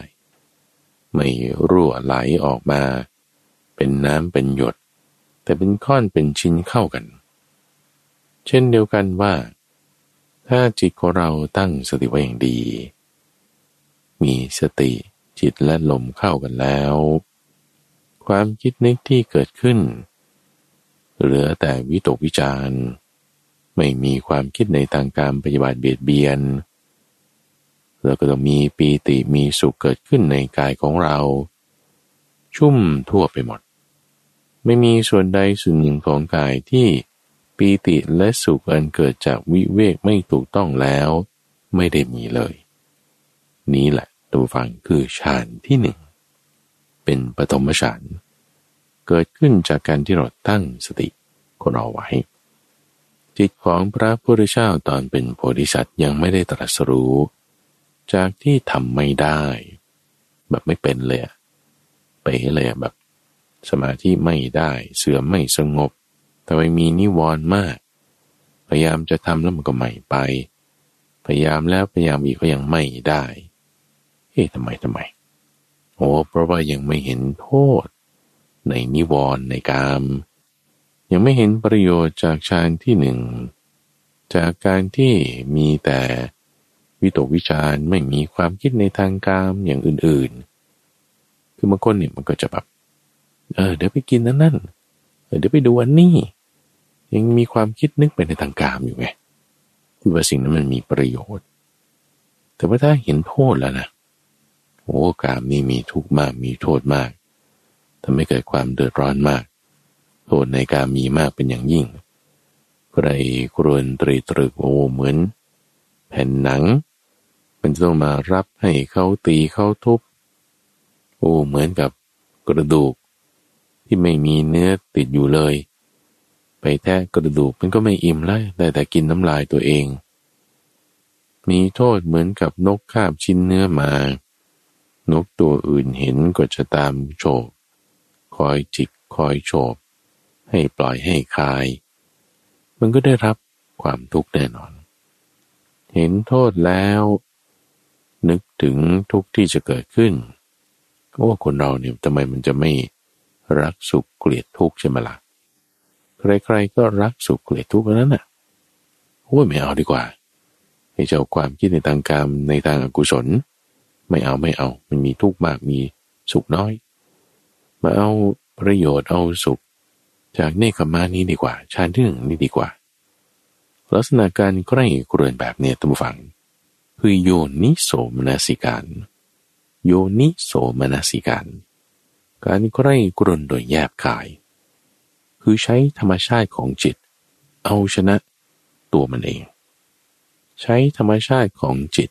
ไม่รั่วไหลออกมาเป็นน้ำเป็นหยดแต่เป็นก้อนเป็นชิ้นเข้ากันเช่นเดียวกันว่าถ้าจิตของเราตั้งสติไว้อย่างดีมีสติจิตและลมเข้ากันแล้วความคิดนึกที่เกิดขึ้นเหลือแต่วิตกวิจารณ์ไม่มีความคิดในทางการปฏิบัติเบียดเบียนแล้วก็จะมีปีติมีสุขเกิดขึ้นในกายของเราชุ่มทั่วไปหมดไม่มีส่วนใดส่วนหนึ่งของกายที่ปีติและสุขอันเกิดจากวิเวกไม่ถูกต้องแล้วไม่ได้มีเลยนี้แหละตัวฟังคือฌานที่หนึ่งเป็นปฐมฌานเกิดขึ้นจากการที่เราตั้งสติของเราไว้จิตของพระพุทธเจ้าตอนเป็นโพธิสัตว์ยังไม่ได้ตรัสรู้จากที่ทำไม่ได้แบบไม่เป็นเลยไปเลยแบบสมาธิไม่ได้เสื่อมไม่สงบแต่ไปมีนิวรณ์มากพยายามจะทำแล้วมันก็ไม่ไปพยายามแล้วพยายามอีกก็ยังไม่ได้เอ๊ะทำไมทำไมโอ้เพราะว่ายังไม่เห็นโทษในนิวรณ์ในกามยังไม่เห็นประโยชน์จากฌานที่หนึ่งจากการที่มีแต่วิตกวิจารณ์ไม่มีความคิดในทางกามอย่างอื่นๆคือบางคนเนี่ยมันก็จะแบบเออเดี๋ยวไปกินนั่นนั่นเดี๋ยวไปดูอันนี้ยังมีความคิดนึกไปในทางกามอยู่ไงคือว่าสิ่งนั้นมันมีประโยชน์แต่ว่าถ้าเห็นโทษแล้วนะโอ้กามนี่มีทุกข์มากมีโทษมากทำให้เกิดความเดือดร้อนมากโทษในกามมีมากเป็นอย่างยิ่งใครครวญตรีตรึกโอ้เหมือนแผ่นหนังมันจะต้องมารับให้เขาตีเขาทุบโอ้เหมือนกับกระดูกที่ไม่มีเนื้อติดอยู่เลยไปแทะกระดูกมันก็ไม่อิ่มแล้วได้แต่กินน้ำลายตัวเองมีโทษเหมือนกับนกคาบชิ้นเนื้อมานกตัวอื่นเห็นก็จะตามโฉบคอยจิกคอยโฉบให้ปล่อยให้คายมันก็ได้รับความทุกข์แน่นอนเห็นโทษแล้วนึกถึงทุกข์ที่จะเกิดขึ้นก็ว่าคนเราเนี่ยทำไมมันจะไม่รักสุขเกลียดทุกข์ใช่ไหมล่ะใครๆก็รักสุขเกลียดทุกข์นั้นน่ะโอ้ยไม่เอาดีกว่าไอ้เจ้าความคิดในทางกามในทางอกุศลไม่เอาไม่เอามันมีทุกข์มากมีสุขน้อยมาเอาประโยชน์เอาสุขจากเนกขมานี้ดีกว่าฌานที่หนึ่งนี้ดีกว่าลักษณะการใกล้กรวนแบบเนี่ยท่านผู้ฟัง คือโยนิโสมนสิการโยนิโสมนสิการการใคร่ครวญโดยแยบคายคือใช้ธรรมชาติของจิตเอาชนะตัวมันเองใช้ธรรมชาติของจิต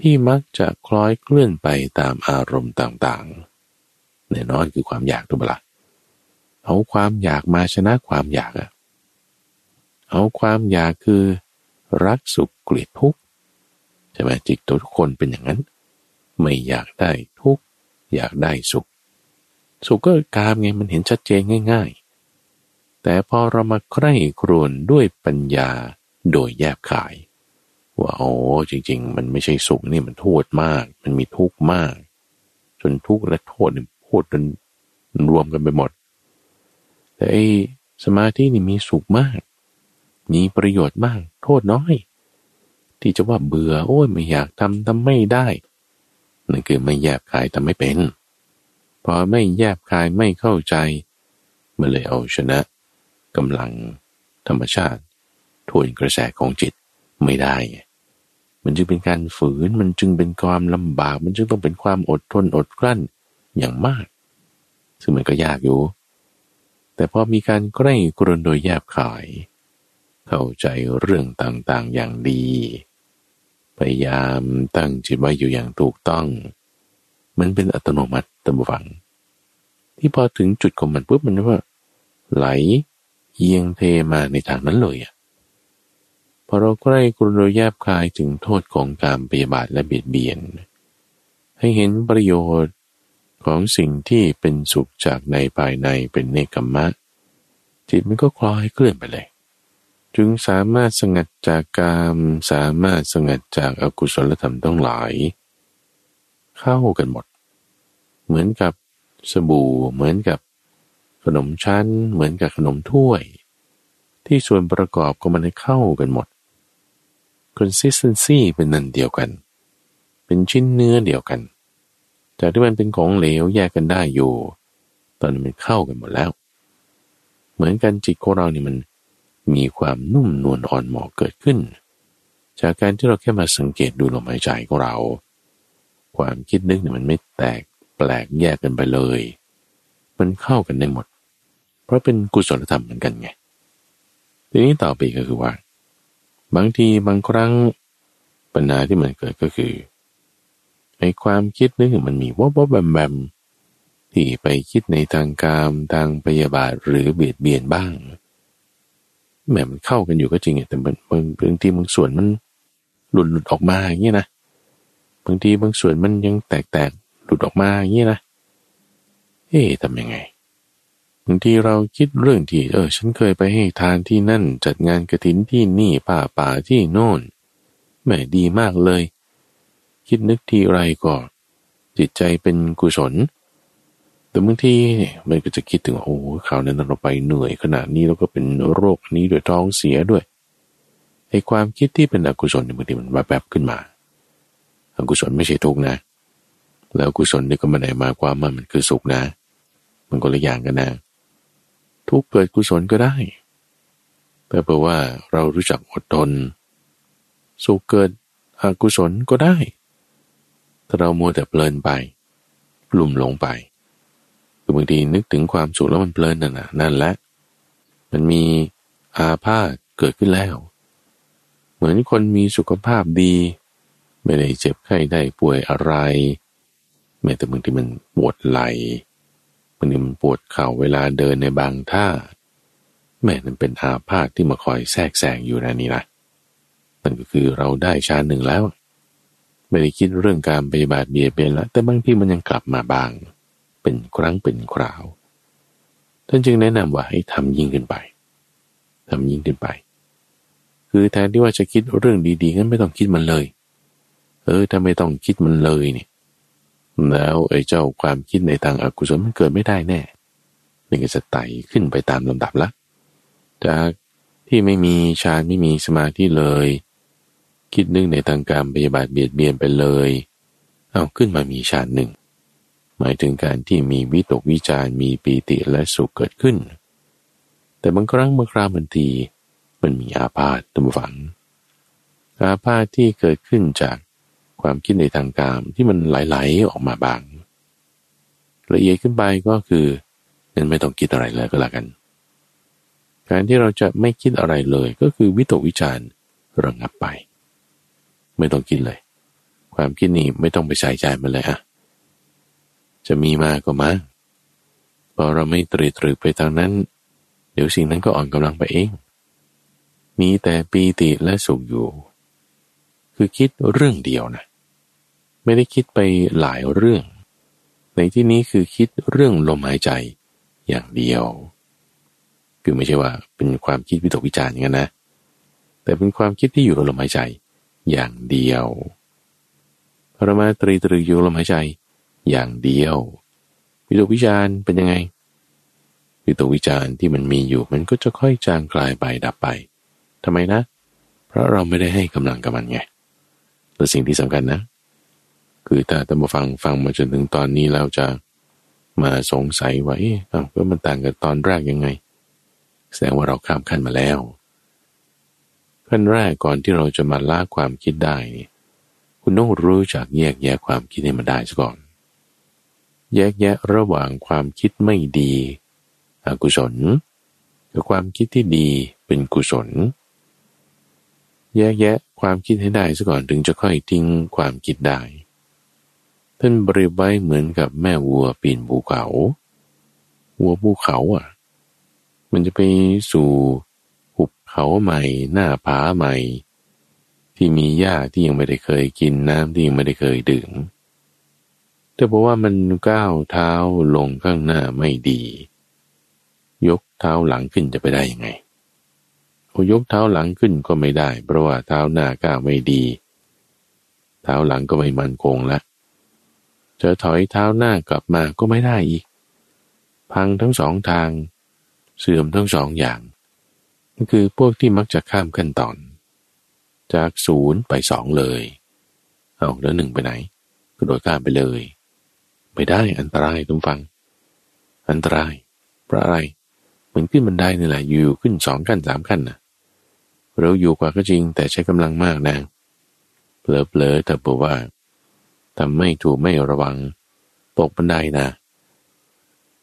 ที่มักจะคล้อยเคลื่อนไปตามอารมณ์ต่างๆแน่นอนคือความอยากทุกประการเอาความอยากมาชนะความอยากอะเอาความอยากคือรักสุขเกลียดทุกข์ใช่ไหมจิตทุกคนเป็นอย่างนั้นไม่อยากได้ทุกข์อยากได้สุขสุขก็กามไงมันเห็นชัดเจนง่ายๆแต่พอเรามาใคร่ครวญด้วยปัญญาโดยแยบคายว่าโอ้จริงๆมันไม่ใช่สุขนี่มันโทษมากมันมีทุกข์มากจนทุกข์และโทษนี่พูดกันรวมกันไปหมดแต่ไอ้สมาธินี่มีสุขมากมีประโยชน์มากโทษน้อยที่จะว่าเบื่อโอ้ยไม่อยากทำทำไม่ได้นั่นคือไม่แยบคายทำไม่เป็นพอไม่แยบคายไม่เข้าใจมันเลยเอาชนะกำลังธรรมชาติทวนกระแสของจิตไม่ได้มันจึงเป็นการฝืนมันจึงเป็นความลำบากมันจึงต้องเป็นความอดทนอดกลั้นอย่างมากซึ่งมันก็ยากอยู่แต่พอมีการใกล้กรนโดยแยบคายเข้าใจเรื่องต่างๆอย่างดีพยายามตั้งจิตไว้อยู่อย่างถูกต้องมันเป็นอัตโนมัติตามฝังที่พอถึงจุดของมันปุ๊บมันว่าไหลเอียงเทมาในทางนั้นเลยอ่ะพอเราใกล้กรุณโดยแยบคายถึงโทษของการพยาบาทและเบียดเบียนให้เห็นประโยชน์ของสิ่งที่เป็นสุขจากในภายในเป็นเนกขมะจิตมันก็คลอยเคลื่อนไปเลยจึงสามารถสงัดจากกามสามารถสงัดจากอกุศลธรรมทั้งหลายเข้ากันหมดเหมือนกับสบู่เหมือนกับขนมชั้นเหมือนกับขนมถ้วยที่ส่วนประกอบก็มันเข้ากันหมด consistency เป็นนั่นเดียวกันเป็นชิ้นเนื้อเดียวกันจากที่มันเป็นของเหลวแยกกันได้อยู่ตอนนี้มันเข้ากันหมดแล้วเหมือนกันจิตของเรานี่มันมีความนุ่มนวลอ่อนเหมาะเกิดขึ้นจากการที่เราแค่มาสังเกตดูลมหายใจของเราความคิดนึกเนี่ยมันไม่แตกแปลกแยกกันไปเลยมันเข้ากันได้หมดเพราะเป็นกุศลธรรมเหมือนกันไงทีนี้ต่อไปก็คือว่าบางทีบางครั้งปัญหาที่มันเกิดก็คือไอ้ความคิดนึกมันมีวบวบแบมแบมที่ไปคิดในทางกามทางพยาบาทหรือเบียดเบียนบ้างแหมมันเข้ากันอยู่ก็จริงแต่บางทีบางส่วนมันหลุดหลุดออกมาอย่างนี้นะบางทีบางส่วนมันยังแตกแตกหลุดออกมาอย่างนี้นะเอ๊ะทำยังไงบางทีเราคิดเรื่องที่เออฉันเคยไปให้ทานที่นั่นจัดงานกฐินที่นี่ป่าป่าที่โน่นแหมดีมากเลยคิดนึกทีไรก็จิตใจเป็นกุศลแต่บางทีมันก็จะคิดถึงโอ้คราวนั้นเราไปเหนื่อยขนาดนี้แล้วก็เป็นโรคนี้ด้วยท้องเสียด้วยไอ้ความคิดที่เป็นอกุศลบางทีมันมาแวบขึ้นมาอกุศลไม่ใช่ทุกข์นะแล้วกุศลนี่ก็ไม่ได้มาความว่ามันคือสุขนะมันคนละอย่างกันนะทุกข์เกิดกุศลก็ได้แต่เพราะว่าเรารู้จักอดทนสุขเกิดอกุศลก็ได้ถ้าเรามัวแต่เพลินไปลุ่มหลงไปคือบางทีนึกถึงความสุขแล้วมันเพลินน่ะนะนั่นแหละมันมีอาพาธเกิดขึ้นแล้วเหมือนคนมีสุขภาพดีไม่ได้เจ็บไข้ได้ป่วยอะไรแม้แต่บางทีมันปวดไหล่บางทีมันปวดเข่าเวลาเดินในบางท่าแม้นั่นเป็นอาพาธที่มาคอยแทรกแซงอยู่นะนี่นะนั่นก็คือเราได้ชาหนึ่งแล้วไม่ได้คิดเรื่องการปฏิบัติเบียดเบียนแล้วแต่บางทีมันยังกลับมาบางเป็นครั้งเป็นคราวท่านจึงแนะนำว่าให้ทำยิ่งขึ้นไปทำยิ่งขึ้นไปคือแทนที่ว่าจะคิดเรื่องดีๆงั้นไม่ต้องคิดมันเลยเออถ้าไม่ต้องคิดมันเลยเนี่ยแล้วไอ้เจ้าความคิดในทางอกุศลมันเกิดไม่ได้แน่มันก็จะไต่ขึ้นไปตามลำดับละจากที่ไม่มีฌานไม่มีสมาธิเลยคิดนึกในทางการปฏิบัติเบียดเบียนไปเลยเอาขึ้นมามีฌานหนึ่งหมายถึงการที่มีวิตกวิจารมีปีติและสุขเกิดขึ้นแต่บางครั้งบางคราวบางทีมันมีอาพาธตามฝัง อาพาธที่เกิดขึ้นจากความคิดในทางกามที่มันไหลๆออกมาบางละเอียดขึ้นไปก็คือนั่นไม่ต้องคิดอะไรเลยก็แล้วกันการที่เราจะไม่คิดอะไรเลยก็คือวิตกวิจารณ์ระงับไปไม่ต้องคิดเลยความคิดนี้ไม่ต้องไปใส่ใจมันเลยอะจะมีมาก็มาพอเราไม่ตรีตรึกไปทางนั้นเดี๋ยวสิ่งนั้นก็อ่อนกำลังไปเองมีแต่ปีติและสุขอยู่คือคิดเรื่องเดียวนะไม่ได้คิดไปหลายเรื่องในที่นี้คือคิดเรื่องลมหายใจอย่างเดียวคือไม่ใช่ว่าเป็นความคิดวิตกวิจารณ์อย่างนั้นนะแต่เป็นความคิดที่อยู่กับลมหายใจอย่างเดียวพระมาตรีตรึกอยู่ลมหายใจอย่างเดียววิตกวิจารณ์เป็นยังไงวิตกวิจารณ์ที่มันมีอยู่มันก็จะค่อยจางคลายไปดับไปทำไมนะเพราะเราไม่ได้ให้กำลังกับมันไงแต่สิ่งที่สำคัญนะคือถ้าท่านผู้ฟังฟังมาจนถึงตอนนี้แล้วจะมาสงสัยว่าเอ๊ะก็มันต่างกับตอนแรกยังไงแสดงว่าเราข้ามขั้นมาแล้วขั้นแรกก่อนที่เราจะมาละความคิดได้คุณต้องรู้จักแยกแยะความคิดให้มันได้ซะก่อนแยกแยะระหว่างความคิดไม่ดีอกุศลกับความคิดที่ดีเป็นกุศลแยกแยะความคิดให้ได้ซะก่อนถึงจะค่อยทิ้งความคิดได้ท่านเปรียบไว้เหมือนกับแม่วัวปีนภูเขาวัวภูเขาอ่ะมันจะไปสู่หุบเขาใหม่หน้าผาใหม่ที่มีหญ้าที่ยังไม่ได้เคยกินน้ำที่ยังไม่ได้เคยดื่มแต่เพราะว่ามันก้าวเท้าลงข้างหน้าไม่ดียกเท้าหลังขึ้นจะไปได้ยังไงพอยกเท้าหลังขึ้นก็ไม่ได้เพราะว่าเท้าหน้าก้าวไม่ดีเท้าหลังก็ไม่มั่นคงละจะถอยเท้าหน้ากลับมาก็ไม่ได้อีกพังทั้งสองทางเสื่อมทั้งสองอย่างนั่นคือพวกที่มักจะข้ามขั้นตอนจากศูนย์ไปสองเลยเอาแล้วหนึ่งไปไหนก็โดดข้ามไปเลยไปได้อันตรายทุกฟังอันตรายเพราะอะไรเหมือนขึ้นบันไดนี่แหละอยู่ขึ้นสองขั้นสามขั้นนะเราอยู่กว่าก็จริงแต่ใช้กำลังมากนะเผลอๆแต่บอกว่าทำไม่ถูกไม่ระวังตกบันไดนะ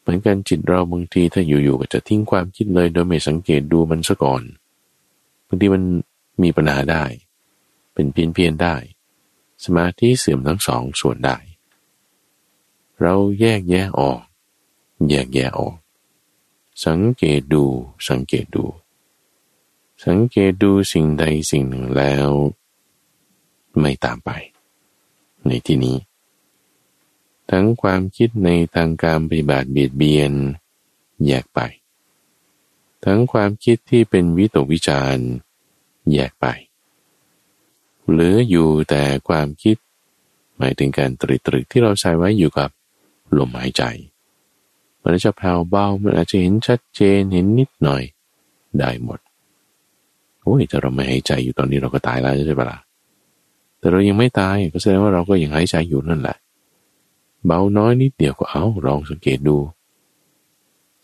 เหมือนกันจิตเราบางทีถ้าอยู่ๆก็จะทิ้งความคิดเลยโดยไม่สังเกตดูมันซะก่อนบางทีมันมีปัญหาได้เป็นเพี้ยนเพี้ยนได้สมาธิเสื่อมทั้งสองส่วนได้เราแยกแยะออกแยกแยะออกสังเกตดูสังเกตดูสังเกตดูสิ่งใดสิ่งหนึ่งแล้วไม่ตามไปในที่นี้ทั้งความคิดในทางการปฏิบัติเบียดเบียนแยกไปทั้งความคิดที่เป็นวิตกวิจารณ์แยกไปเหลืออยู่แต่ความคิดหมายถึงการตรึกตรึกที่เราใส่ไว้อยู่กับลมหายใจมันจะแผ่วเบามันอาจจะเห็นชัดเจนเห็นนิดหน่อยได้หมดโอ้ยถ้าเราไม่หายใจอยู่ตอนนี้เราก็ตายแล้วใช่ปะล่ะแต่เรายังไม่ตายก็แสดงว่าเราก็ยังหายใจอยู่นั่นแหละเบาน้อยนิดเดียวก็เอาลองสังเกตดู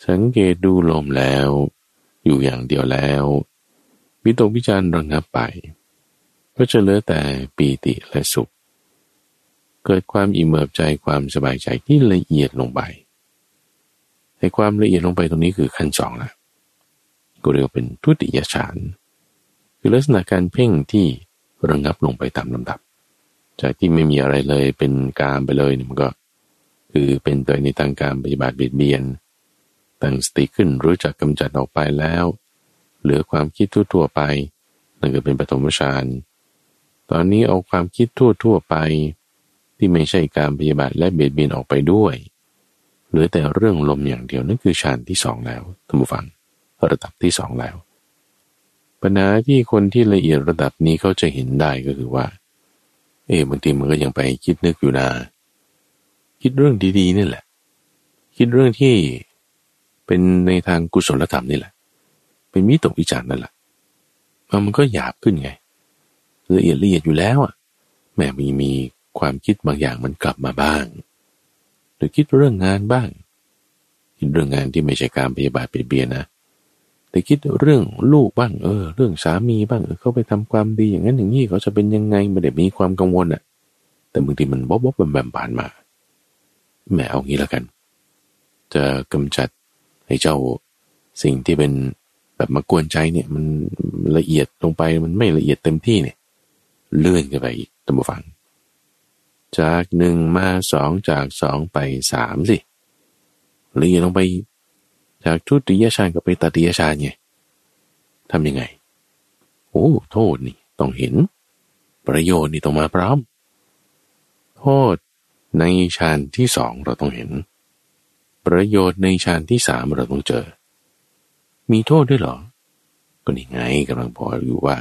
สังเกตดูลมแล้วอยู่อย่างเดียวแล้ววิตกวิจารณ์ระงับไปก็จะเหลือแต่ปีติและสุขเกิดความอิ่มเอิบใจความสบายใจที่ละเอียดลงไปในความละเอียดลงไปตรงนี้คือขั้นสองละก็เรียกเป็นทุติยฌานคือลักษณะการเพ่งที่ระงับลงไปตามลำดับจากที่ไม่มีอะไรเลยเป็นกามไปเลยมันก็คือเป็นตัวในทางการปฏิบัติเบียดเบียนตั้งสติขึ้นรู้จักกำจัดออกไปแล้วเหลือความคิดทั่วๆไปนั่นก็เป็นปฐมฌานตอนนี้เอาความคิดทั่วๆไปที่ไม่ใช่การปฏิบัติและเบียดเบียนออกไปด้วยเหลือแต่เรื่องลมอย่างเดียวนั่นคือฌานที่สองแล้วท่านผู้ฟังระดับที่สองแล้วปัญหาที่คนที่ละเอียดระดับนี้เขาจะเห็นได้ก็คือว่าเออบางทีมันก็ยังไปคิดนึกอยู่นะคิดเรื่องดีๆนี่แหละคิดเรื่องที่เป็นในทางกุศลธรรมนี่แหละเป็นมิตรวิจารณ์นั่นแหละมันก็หยาบขึ้นไงละเอียดละเอียดอยู่แล้วอ่ะแม้มีมีความคิดบางอย่างมันกลับมาบ้างหรือคิดเรื่องงานบ้างคิดเรื่องงานที่ไม่ใช่การปฏิบัติเบียดเบียนนะ แต่คิดเรื่องลูกบ้างเออเรื่องสามีบ้างเออเขาไปทำความดีอย่างนั้นอย่างนี้เขาจะเป็นยังไงไม่ได้มีความกังวลอ่ะแต่บางทีมันบ๊อบบ๊อบแบมๆผ่านมาแหมเอางี้แล้วกันจะกำจัดให้เจ้าสิ่งที่เป็นแบบมากวนใจเนี่ยมันละเอียดลงไปมันไม่ละเอียดเต็มที่เนี่ยเลื่อนกันไปอีกตามฝังจากหนึ่งมาสองจากสองไปสามสิละเอียดลงไปจากทุติยฌานกับไปตติยฌานไงทำยังไงโอ้โทษนี่ต้องเห็นประโยชน์นี่ต้องมาพร้อมโทษในฌานที่สองเราต้องเห็นประโยชน์ในฌานที่สามเราต้องเจอมีโทษด้วยเหรอก็นี่ไงกำลังพออยู่ว่า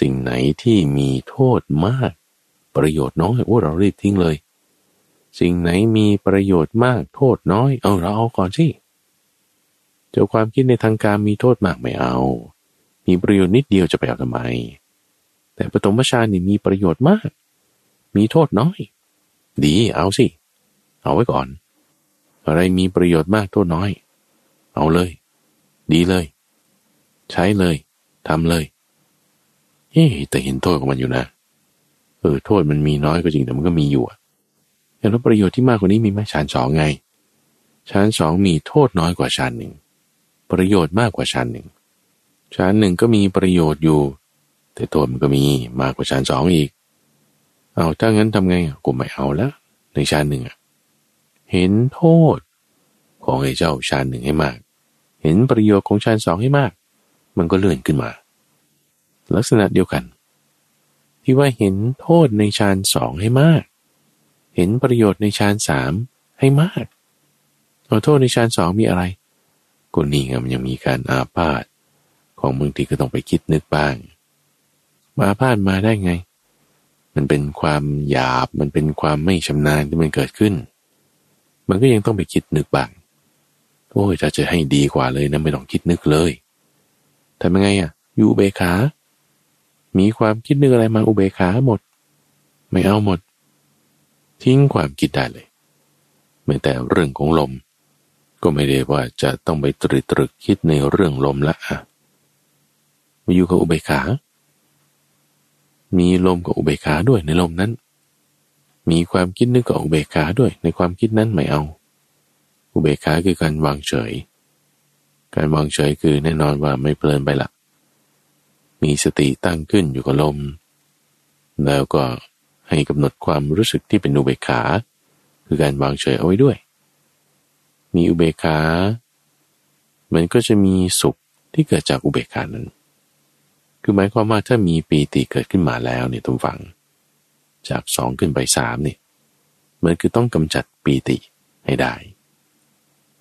สิ่งไหนที่มีโทษมากประโยชน์น้อยโอ้เรารีบทิ้งเลยสิ่งไหนมีประโยชน์มากโทษน้อยเอาเราเอาก่อนสิเจ้าความคิดในทางการมีโทษมากไม่เอามีประโยชน์นิดเดียวจะไปเอาทำไมแต่ปฐมฌานนี่มีประโยชน์มากมีโทษน้อยดีเอาสิเอาไว้ก่อนอะไรมีประโยชน์มากโทษน้อยเอาเลยดีเลยใช้เลยทำเลยเฮ้แต่เห็นโทษของมันอยู่นะเออโทษมันมีน้อยก็จริงแต่มันก็มีอยู่แล้วประโยชน์ที่มากกว่านี้มีไหมฌานสองไงฌานสองมีโทษน้อยกว่าฌานหนึ่งประโยชน์มากกว่าฌานหนึ่งฌานหนึ่งก็มีประโยชน์อยู่แต่โทษมันก็มีมากกว่าฌานสองอีกเอาถ้างั้นทำไงกูไม่เอาแล้วในฌานหนึ่งอ่ะเห็นโทษของไอ้เจ้าฌานหนึ่งให้มากเห็นประโยชน์ของฌานสองให้มากมันก็เลื่อนขึ้นมาลักษณะเดียวกันที่ว่าเห็นโทษในฌานสองให้มากเห็นประโยชน์ในฌานสามให้มากเอาโทษในฌานสองมีอะไรก็นี่ไงมันยังมีการอาพาธของบางทีก็ต้องไปคิดนึกบ้างอาพาธมาได้ไงมันเป็นความหยาบมันเป็นความไม่ชำนาญที่มันเกิดขึ้นมันก็ยังต้องไปคิดนึกบ้างโอ้ยถ้าจะให้ดีกว่าเลยนะไม่ต้องคิดนึกเลยทำยังไงอ่ะอยู่อุเบกขามีความคิดนึกอะไรมาอุเบกขาหมดไม่เอาหมดทิ้งความคิดได้เลยแม้แต่เรื่องของลมก็ไม่ได้ว่าจะต้องไปตรึกตรึกคิดในเรื่องลมละอ่ะมาอยู่กับอุเบกขามีลมกับอุเบกขาด้วยในลมนั้นมีความคิดนึกกับอุเบกขาด้วยในความคิดนั้นไม่เอาอุเบกขาคือการวางเฉยการวางเฉยคือแน่นอนว่าไม่เพลินไปละมีสติตั้งขึ้นอยู่กับลมแล้วก็ให้กำหนดความรู้สึกที่เป็นอุเบกขาคือการวางเฉยเอาไว้ด้วยมีอุเบกขามันก็จะมีสุขที่เกิดจากอุเบกขานั้นคือหมายความว่าถ้ามีปีติเกิดขึ้นมาแล้วเนี่ยทุกฝั่งจากสองขึ้นไปสามเนี่ยมันคือต้องกำจัดปีติให้ได้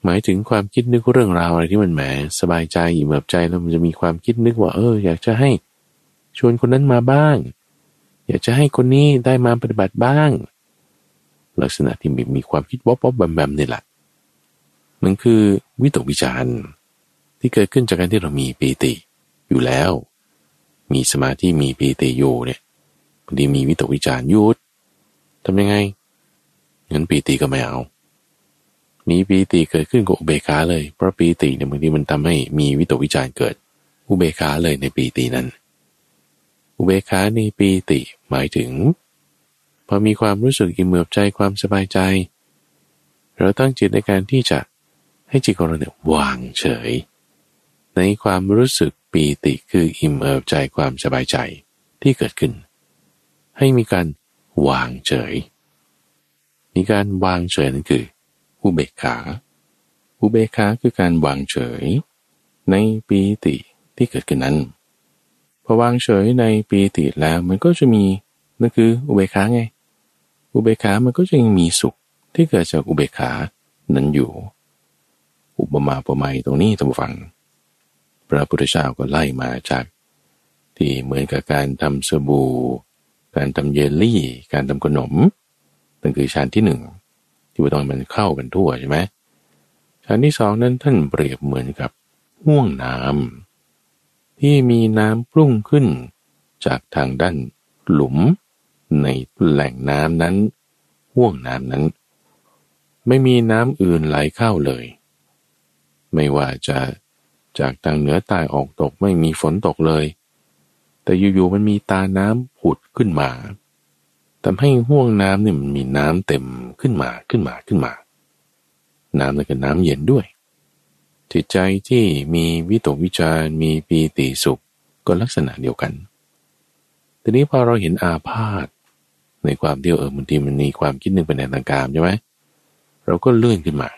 หมายถึงความคิดนึกเรื่องราวอะไรที่มันแหมสบายใจอิ่มเอิบใจแล้วมันจะมีความคิดนึกว่าเอออยากจะให้ชวนคนนั้นมาบ้างอยากจะให้คนนี้ได้มาปฏิบัติบ้างลักษณะที่มีมีความคิดบ๊อบบ๊อบแบมแบมนี่แหละมันคือวิตกวิจารณ์ที่เกิดขึ้นจากการที่เรามีปีติอยู่แล้วมีสมาธิมีปีติอยู่เนี่ยบางทีมีวิตกวิจารณ์ยุดทำยังไงงั้นปีติก็ไม่เอามีปีติเกิดขึ้นกับอุเบกขาเลยเพราะปีติเนี่ยบางทีมันทำให้มีวิตกวิจารณ์เกิดอุเบกขาเลยในปีตินั้นอุเบกขาในปีติหมายถึงพอมีความรู้สึกอิ่มเอิบใจความสบายใจเราตั้งจิตในการที่จะให้จิตของเราเนี่ยวางเฉยในความรู้สึกปีติคืออิ่มเอิบใจความสบายใจที่เกิดขึ้นให้มีการวางเฉยมีการวางเฉยนั่นคืออุเบกขาอุเบกขาคือการวางเฉยในปีติที่เกิดขึ้นนั้นพอวางเฉยในปีติแล้วมันก็จะมีนั่นคืออุเบกขาไงอุเบกขามันก็จะยังมีสุขที่เกิดจากอุเบกขานั้นอยู่อุปมาอุปไมยตรงนี้ท่านผู้ฟังพระพุทธเจ้าก็ไล่มาจากที่เหมือนกับการทำสบู่การทำเยลลี่การทำขนมนั่นคือฌานที่หนึ่งที่ว่าต้องมันเข้ากันทั่วใช่ไหมฌานที่สองนั้นท่านเปรียบเหมือนกับห่วงน้ำที่มีน้ำพุ่งขึ้นจากทางด้านหลุมในแหล่งน้ำนั้นห่วงน้ำนั้นไม่มีน้ำอื่นไหลเข้าเลยไม่ว่าจะ จากทางเหนือใต้ออกตกไม่มีฝนตกเลยแต่อยู่ๆมันมีตาน้ำผุดขึ้นมาทำให้ห้วงน้ำเนี่ยมันมีน้ำเต็มขึ้นมาขึ้นมาขึ้นมาน้ำนั่นก็น้ำเย็นด้วยจิตใจที่มีวิตกวิจารมีปีติสุขก็ลักษณะเดียวกันทีนี้พอเราเห็นอาพาธในความเดียวเออบางทีมันมีความคิดนึงเป็นทางการใช่ไหมเราก็เลื่อนขึ้นมา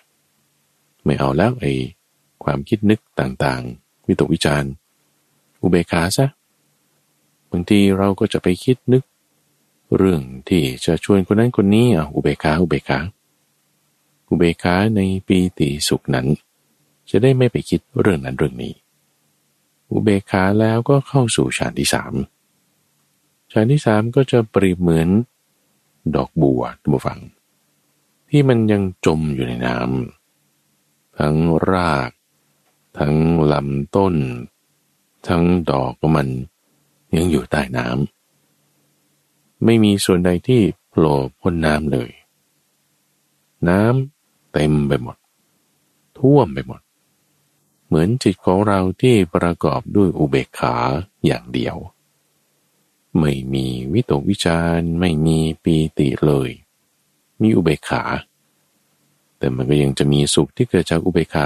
ไม่เอาแล้วไอ้ความคิดนึกต่างๆวิตกวิจารอุเบกขาซะบางทีเราก็จะไปคิดนึกเรื่องที่จะชวนคนนั้นคนนี้อ่ะอุเบกขาอุเบกขาอุเบกขาในปีติสุขนั้นจะได้ไม่ไปคิดเรื่องนั้นเรื่องนี้อุเบกขาแล้วก็เข้าสู่ฌานที่สามฌานที่สามก็จะเปรียบเหมือนดอกบัวท่านผู้ฟังที่มันยังจมอยู่ในน้ำทั้งรากทั้งลำต้นทั้งดอกของมันยังอยู่ใต้น้ำไม่มีส่วนใดที่โผล่พ้นน้ำเลยน้ำเต็มไปหมดท่วมไปหมดเหมือนจิตของเราที่ประกอบด้วยอุเบกขาอย่างเดียวไม่มีวิตกวิจารไม่มีปีติเลยมีอุเบกขาแต่มันก็ยังจะมีสุขที่เกิดจากอุเบกขา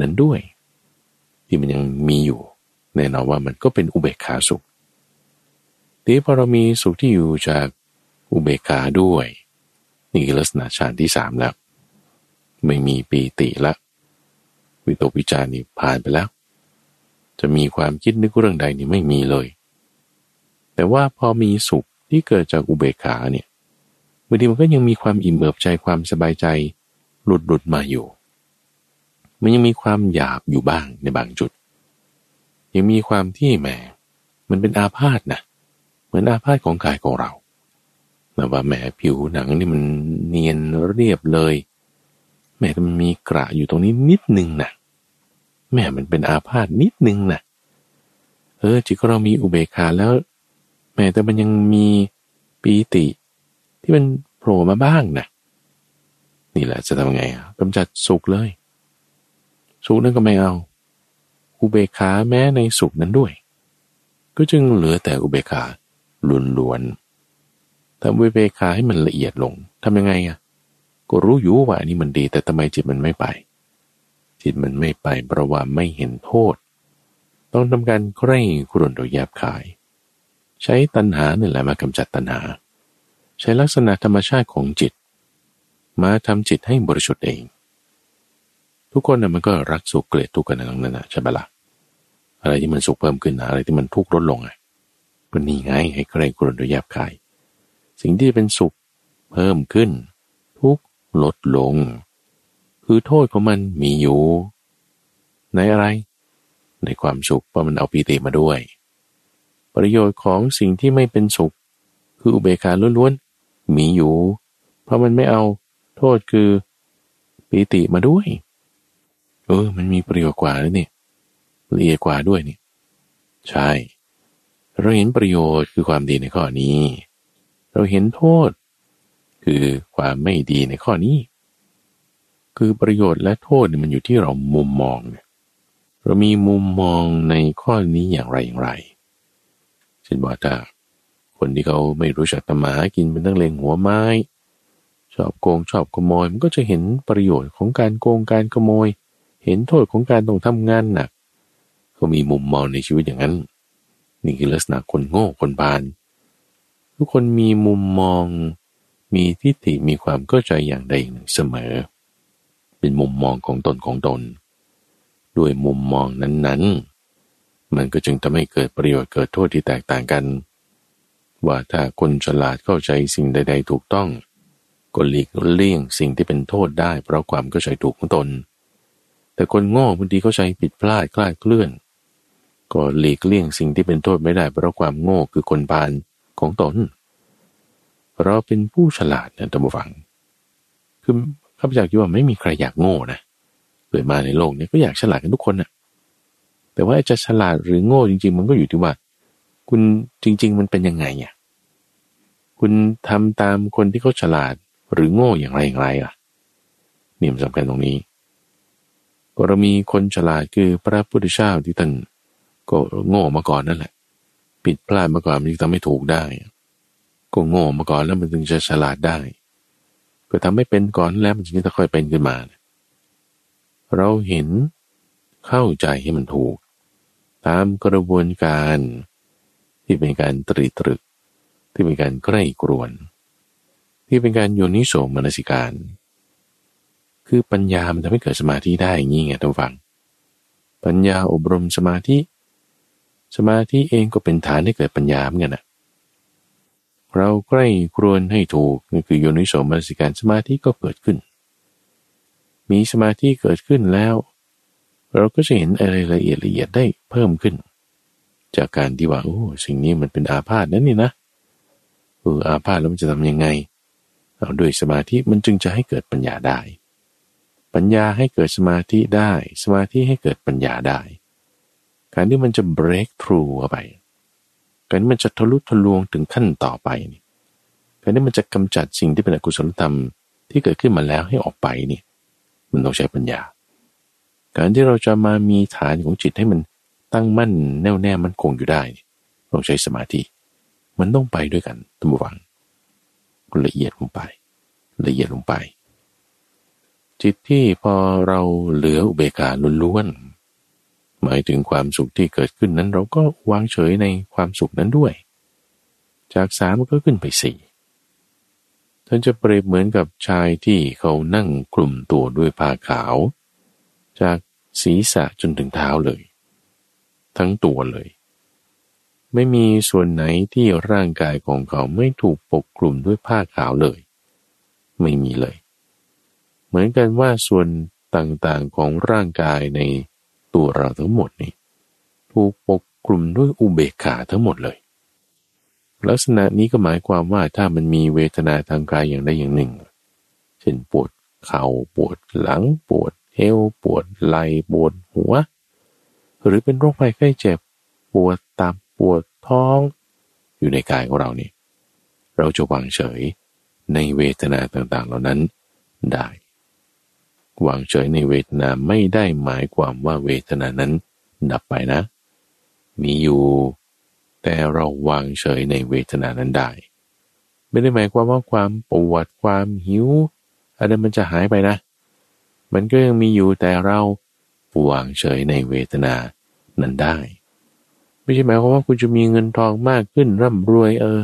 นั้นด้วยที่มันยังมีอยู่แน่นอนว่ามันก็เป็นอุเบกขาสุขที่พอเรามีสุขที่อยู่จากอุเบกขาด้วยนี่ลักษณะฌานที่สามแล้วไม่มีปีติละวิตกวิจารนี่ผ่านไปแล้วจะมีความคิดนึกเรื่องใดนี่ไม่มีเลยแต่ว่าพอมีสุขที่เกิดจากอุเบกขาเนี่ยบางทีมันก็ยังมีความอิ่มเอิบใจความสบายใจหลุดหลุดมาอยู่มันยังมีความหยาบอยู่บ้างในบางจุดยังมีความที่แหมมันเป็นอาพาธนะเหมือนอาพาธของกายของเราแต่ว่าแหมผิวหนังนี่มันเนียนเรียบเลยแหมมันมีกระอยู่ตรงนี้นิดนึงนะแหมมันเป็นอาพาธนิดนึงนะเออจิตเรามีอุเบกขาแล้วแม้แต่มันยังมีปีติที่มันโผล่มาบ้างนะนี่แหละจะทำไงอ่ะกำจัดสุขเลยสุขนั้นก็ไม่เอาอุเบกขาแม้ในสุขนั้นด้วยก็จึงเหลือแต่อุเบกขาล้วนๆทำอุเบกขาให้มันละเอียดลงทำยังไงอ่ะก็รู้อยู่ว่าอันนี้มันดีแต่ทำไมจิตมันไม่ไปจิตมันไม่ไปเพราะว่าไม่เห็นโทษต้องทำการใคร่ครวญโดยแยบคายใช้ตัณหานี่แหละมากำจัดตัณหาใช้ลักษณะธรรมชาติของจิตมาทำจิตให้บริสุทธิ์เองทุกคนน่ะมันก็รักสุขเกลียดทุกข์กันทั้งนั้นน่ะใช่ปะล่ะอะไรที่มันสุขเพิ่มขึ้นอะไรที่มันทุกข์ลดลงอ่ะก็นี่ไงให้ใคร่ครวญโดยแยบคายสิ่งที่เป็นสุขเพิ่มขึ้นทุกข์ลดลงคือโทษของมันมีอยู่ในอะไรในความสุขเพราะมันเอาปีติมาด้วยประโยชน์ของสิ่งที่ไม่เป็นสุขคืออุเบกขาล้วนๆมีอยู่เพราะมันไม่เอาโทษคือปีติมาด้วยเออมันมีประโยชน์กว่าแล้วนี่ละเอียดกว่าด้วยนี่ใช่เราเห็นประโยชน์คือความดีในข้อนี้เราเห็นโทษคือความไม่ดีในข้อนี้คือประโยชน์และโทษมันอยู่ที่เรามุมมองเรามีมุมมองในข้อนี้อย่างไรอย่างไรเช่นว่าถ้าคนที่เขาไม่รู้จักธรรมะกินเป็นนักเลงหัวไม้ชอบโกงชอบขโมยมันก็จะเห็นประโยชน์ของการโกงการขโมยเห็นโทษของการต้องทำงานหนักเขามีมุมมองในชีวิตอย่างนั้นนี่คือลักษณะคนโง่คนบานทุกคนมีมุมมองมีทิฏฐิมีความเข้าใจอย่างใดอย่างหนึ่งเสมอเป็นมุมมองของตนของตนด้วยมุมมองนั้นๆมันก็จึงทำให้เกิดประโยชน์เกิดโทษที่แตกต่างกันว่าถ้าคนฉลาดเข้าใจสิ่งใดๆถูกต้องก็หลีกเลี่ยงสิ่งที่เป็นโทษได้เพราะความเข้าใจถูกของตนแต่คนโง่บางทีเข้าใจผิดพลาดคลาดเคลื่อนก็หลีกเลี่ยงสิ่งที่เป็นโทษไม่ได้เพราะความโง่คือคนบานของตนเราเป็นผู้ฉลาดนะท่านผู้ฟังคือข้าพเจ้าคิดว่าไม่มีใครอยากโง่นะเกิดมาในโลกนี้ก็อยากฉลาดกันทุกคนนะแต่ว่าจะฉลาดหรือโง่จริงๆมันก็อยู่ที่ว่าคุณจริงๆมันเป็นยังไงอ่ะคุณทำตามคนที่เขาฉลาดหรือโง่อย่างไรอย่างไรล่ะนี่มันสำคัญตรงนี้ ก็เรามีคนฉลาดคือพระพุทธเจ้าที่ท่านก็โง่มาก่อนนั่นแหละผิดพลาดมาก่อนมันจึงทำให้ถูกได้ก็โง่มาก่อนแล้วมันถึงจะฉลาดได้ก็ทำให้เป็นก่อนแล้วมันจึงจะค่อยเป็นขึ้นมาเราเห็นเข้าใจให้มันถูกตามกระบวนการที่เป็นการตรีตรึกที่เป็นการใคร่ครวญที่เป็นการโยนิโสมนสิการคือปัญญามันทำให้เกิดสมาธิได้อย่างนี้ไงท่านฟังปัญญาอบรมสมาธิสมาธิเองก็เป็นฐานให้เกิดปัญญาเหมือนกันนะเราใคร่ครวญให้ถูกนี่คือโยนิโสมนสิการสมาธิก็เกิดขึ้นมีสมาธิเกิดขึ้นแล้วเราก็จะเห็นอะไรละเอียดละเอียดได้เพิ่มขึ้นจากการที่ว่าโอ้สิ่งนี้มันเป็นอาพาธนั่นนี่นะเอออาพาธแล้วมันจะทำยังไงเอาด้วยสมาธิมันจึงจะให้เกิดปัญญาได้ปัญญาให้เกิดสมาธิได้สมาธิให้เกิดปัญญาได้การที่มันจะ break through เข้าไปการที่มันจะทะลุทะลวงถึงขั้นต่อไปนี่การที่มันจะกำจัดสิ่งที่เป็นอกุศลธรรมที่เกิดขึ้นมาแล้วให้ออกไปนี่มันต้องใช้ปัญญาการที่เราจะมามีฐานของจิตให้มันตั้งมั่นแน่วแน่มั่นคงอยู่ได้ต้องใช้สมาธิมันต้องไปด้วยกันตั้งหวังละเอียดลงไปละเอียดลงไปจิตที่พอเราเหลืออุเบกขาล้วนๆหมายถึงความสุขที่เกิดขึ้นนั้นเราก็วางเฉยในความสุขนั้นด้วยจากสามก็ขึ้นไปสี่ท่านจะเปรียบเหมือนกับชายที่เขานั่งคลุมตัวด้วยผ้าขาวจากศีรษะจนถึงเท้าเลยทั้งตัวเลยไม่มีส่วนไหนที่ร่างกายของเขาไม่ถูกปกคลุมด้วยผ้าขาวเลยไม่มีเลยเหมือนกันว่าส่วนต่างๆของร่างกายในตัวเราทั้งหมดนี่ถูกปกคลุมด้วยอุเบกขาทั้งหมดเลยลักษณะนี้ก็หมายความว่าถ้ามันมีเวทนาทางกายอย่างใดอย่างหนึ่งเช่นปวดเข่าปวดหลังปวดเอวปวดไหล่ปวดหัวหรือเป็นโรคภัยไข้เจ็บปวดตามปวดท้องอยู่ในกายของเรานี่เราจะวางเฉยในเวทนาต่างๆเหล่านั้นได้วางเฉยในเวทนาไม่ได้หมายความว่าเวทนานั้นดับไปนะมีอยู่แต่เราวางเฉยในเวทนานั้นได้ไม่ได้หมายความว่าความปวดความหิวอะไรมันจะหายไปนะมันก็ยังมีอยู่แต่เราวางเฉยในเวทนานั้นได้ไม่ใช่หมายความว่าคุณจะมีเงินทองมากขึ้นร่ำรวยเออ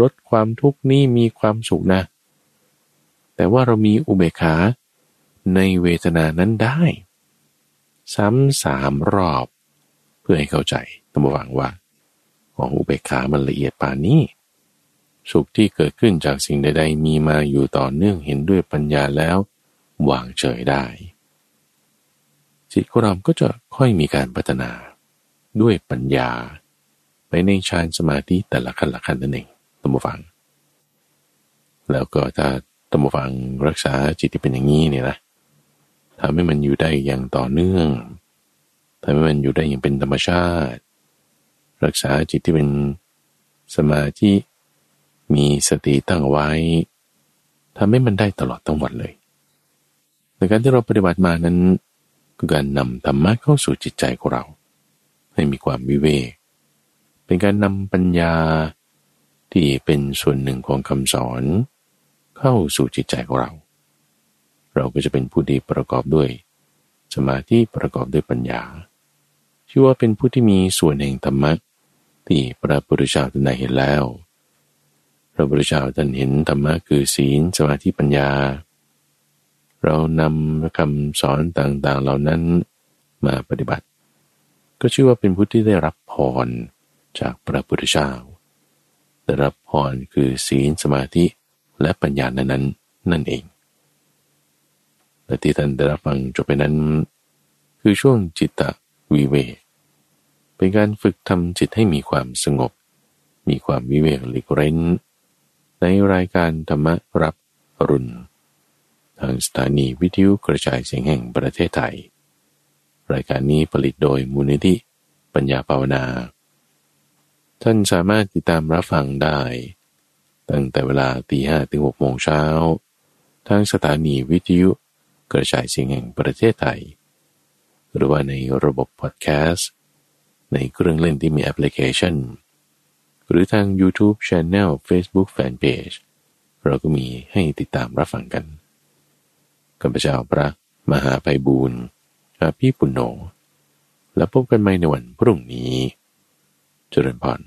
ลดความทุกข์นี้มีความสุขนะแต่ว่าเรามีอุเบกขาในเวทนานั้นได้ซ้ำสามรอบเพื่อให้เข้าใจตั้งหวังว่าของอุเบกขามันละเอียดปานนี้สุขที่เกิดขึ้นจากสิ่งใดๆมีมาอยู่ต่อเนื่องเห็นด้วยปัญญาแล้ววางเฉยได้จิตของเราก็จะค่อยมีการพัฒนาด้วยปัญญาไปในฌานสมาธิแต่ละขั้นละขั้นนั่นเองตัมบูฟังแล้วก็ถ้าตัมบูฟังรักษาจิตที่เป็นอย่างนี้เนี่ยนะทำให้มันอยู่ได้อย่างต่อเนื่องทำให้มันอยู่ได้อย่างเป็นธรรมชาติรักษาจิตที่เป็นสมาธิมีสติตั้งไว้ทำให้มันได้ตลอดทั้งวันเลยในการที่เราปฏิบัติมานั้นคือการนำธรรมะเข้าสู่จิตใจของเราให้มีความวิเวกเป็นการนำปัญญาที่เป็นส่วนหนึ่งของคำสอนเข้าสู่จิตใจของเราเราก็จะเป็นผู้ที่ประกอบด้วยสมาธิประกอบด้วยปัญญาชื่อว่าเป็นผู้ที่มีส่วนแห่งธรรมะที่พระพุทธเจ้าท่านได้เห็นแล้วพระพุทธเจ้าท่านเห็นธรรมะคือศีลสมาธิปัญญาเรานำคำสอนต่างๆเหล่านั้นมาปฏิบัติก็ชื่อว่าเป็นผู้ที่ได้รับพรจากพระพุทธเจ้าได้รับพรคือศีลสมาธิและปัญญานั้นๆนั่นเองและที่ท่านได้รับฟังจบไปนั้นคือช่วงจิตตวิเวกเป็นการฝึกทำจิตให้มีความสงบมีความวิเวกหลีกเร้นในรายการธรรมรับอรุณทางสถานีวิทยุกระจายเสียงแห่งประเทศไทยรายการนี้ผลิตโดยมูลนิธิปัญญาภาวนาท่านสามารถติดตามรับฟังได้ตั้งแต่เวลาตีห้าถึงหกโมงเช้าทางสถานีวิทยุกระจายเสียงแห่งประเทศไทย หรือว่าในระบบพอดแคสต์ในเครื่องเล่นที่มีแอปพลิเคชันหรือทาง YouTube Channel Facebook Fanpage เราก็มีให้ติดตามรับฟังกันข้าพเจ้าพระมหาไพบูลย์อาภิปุณโญและพบกันใหม่ในวันพรุ่งนี้เจริญพร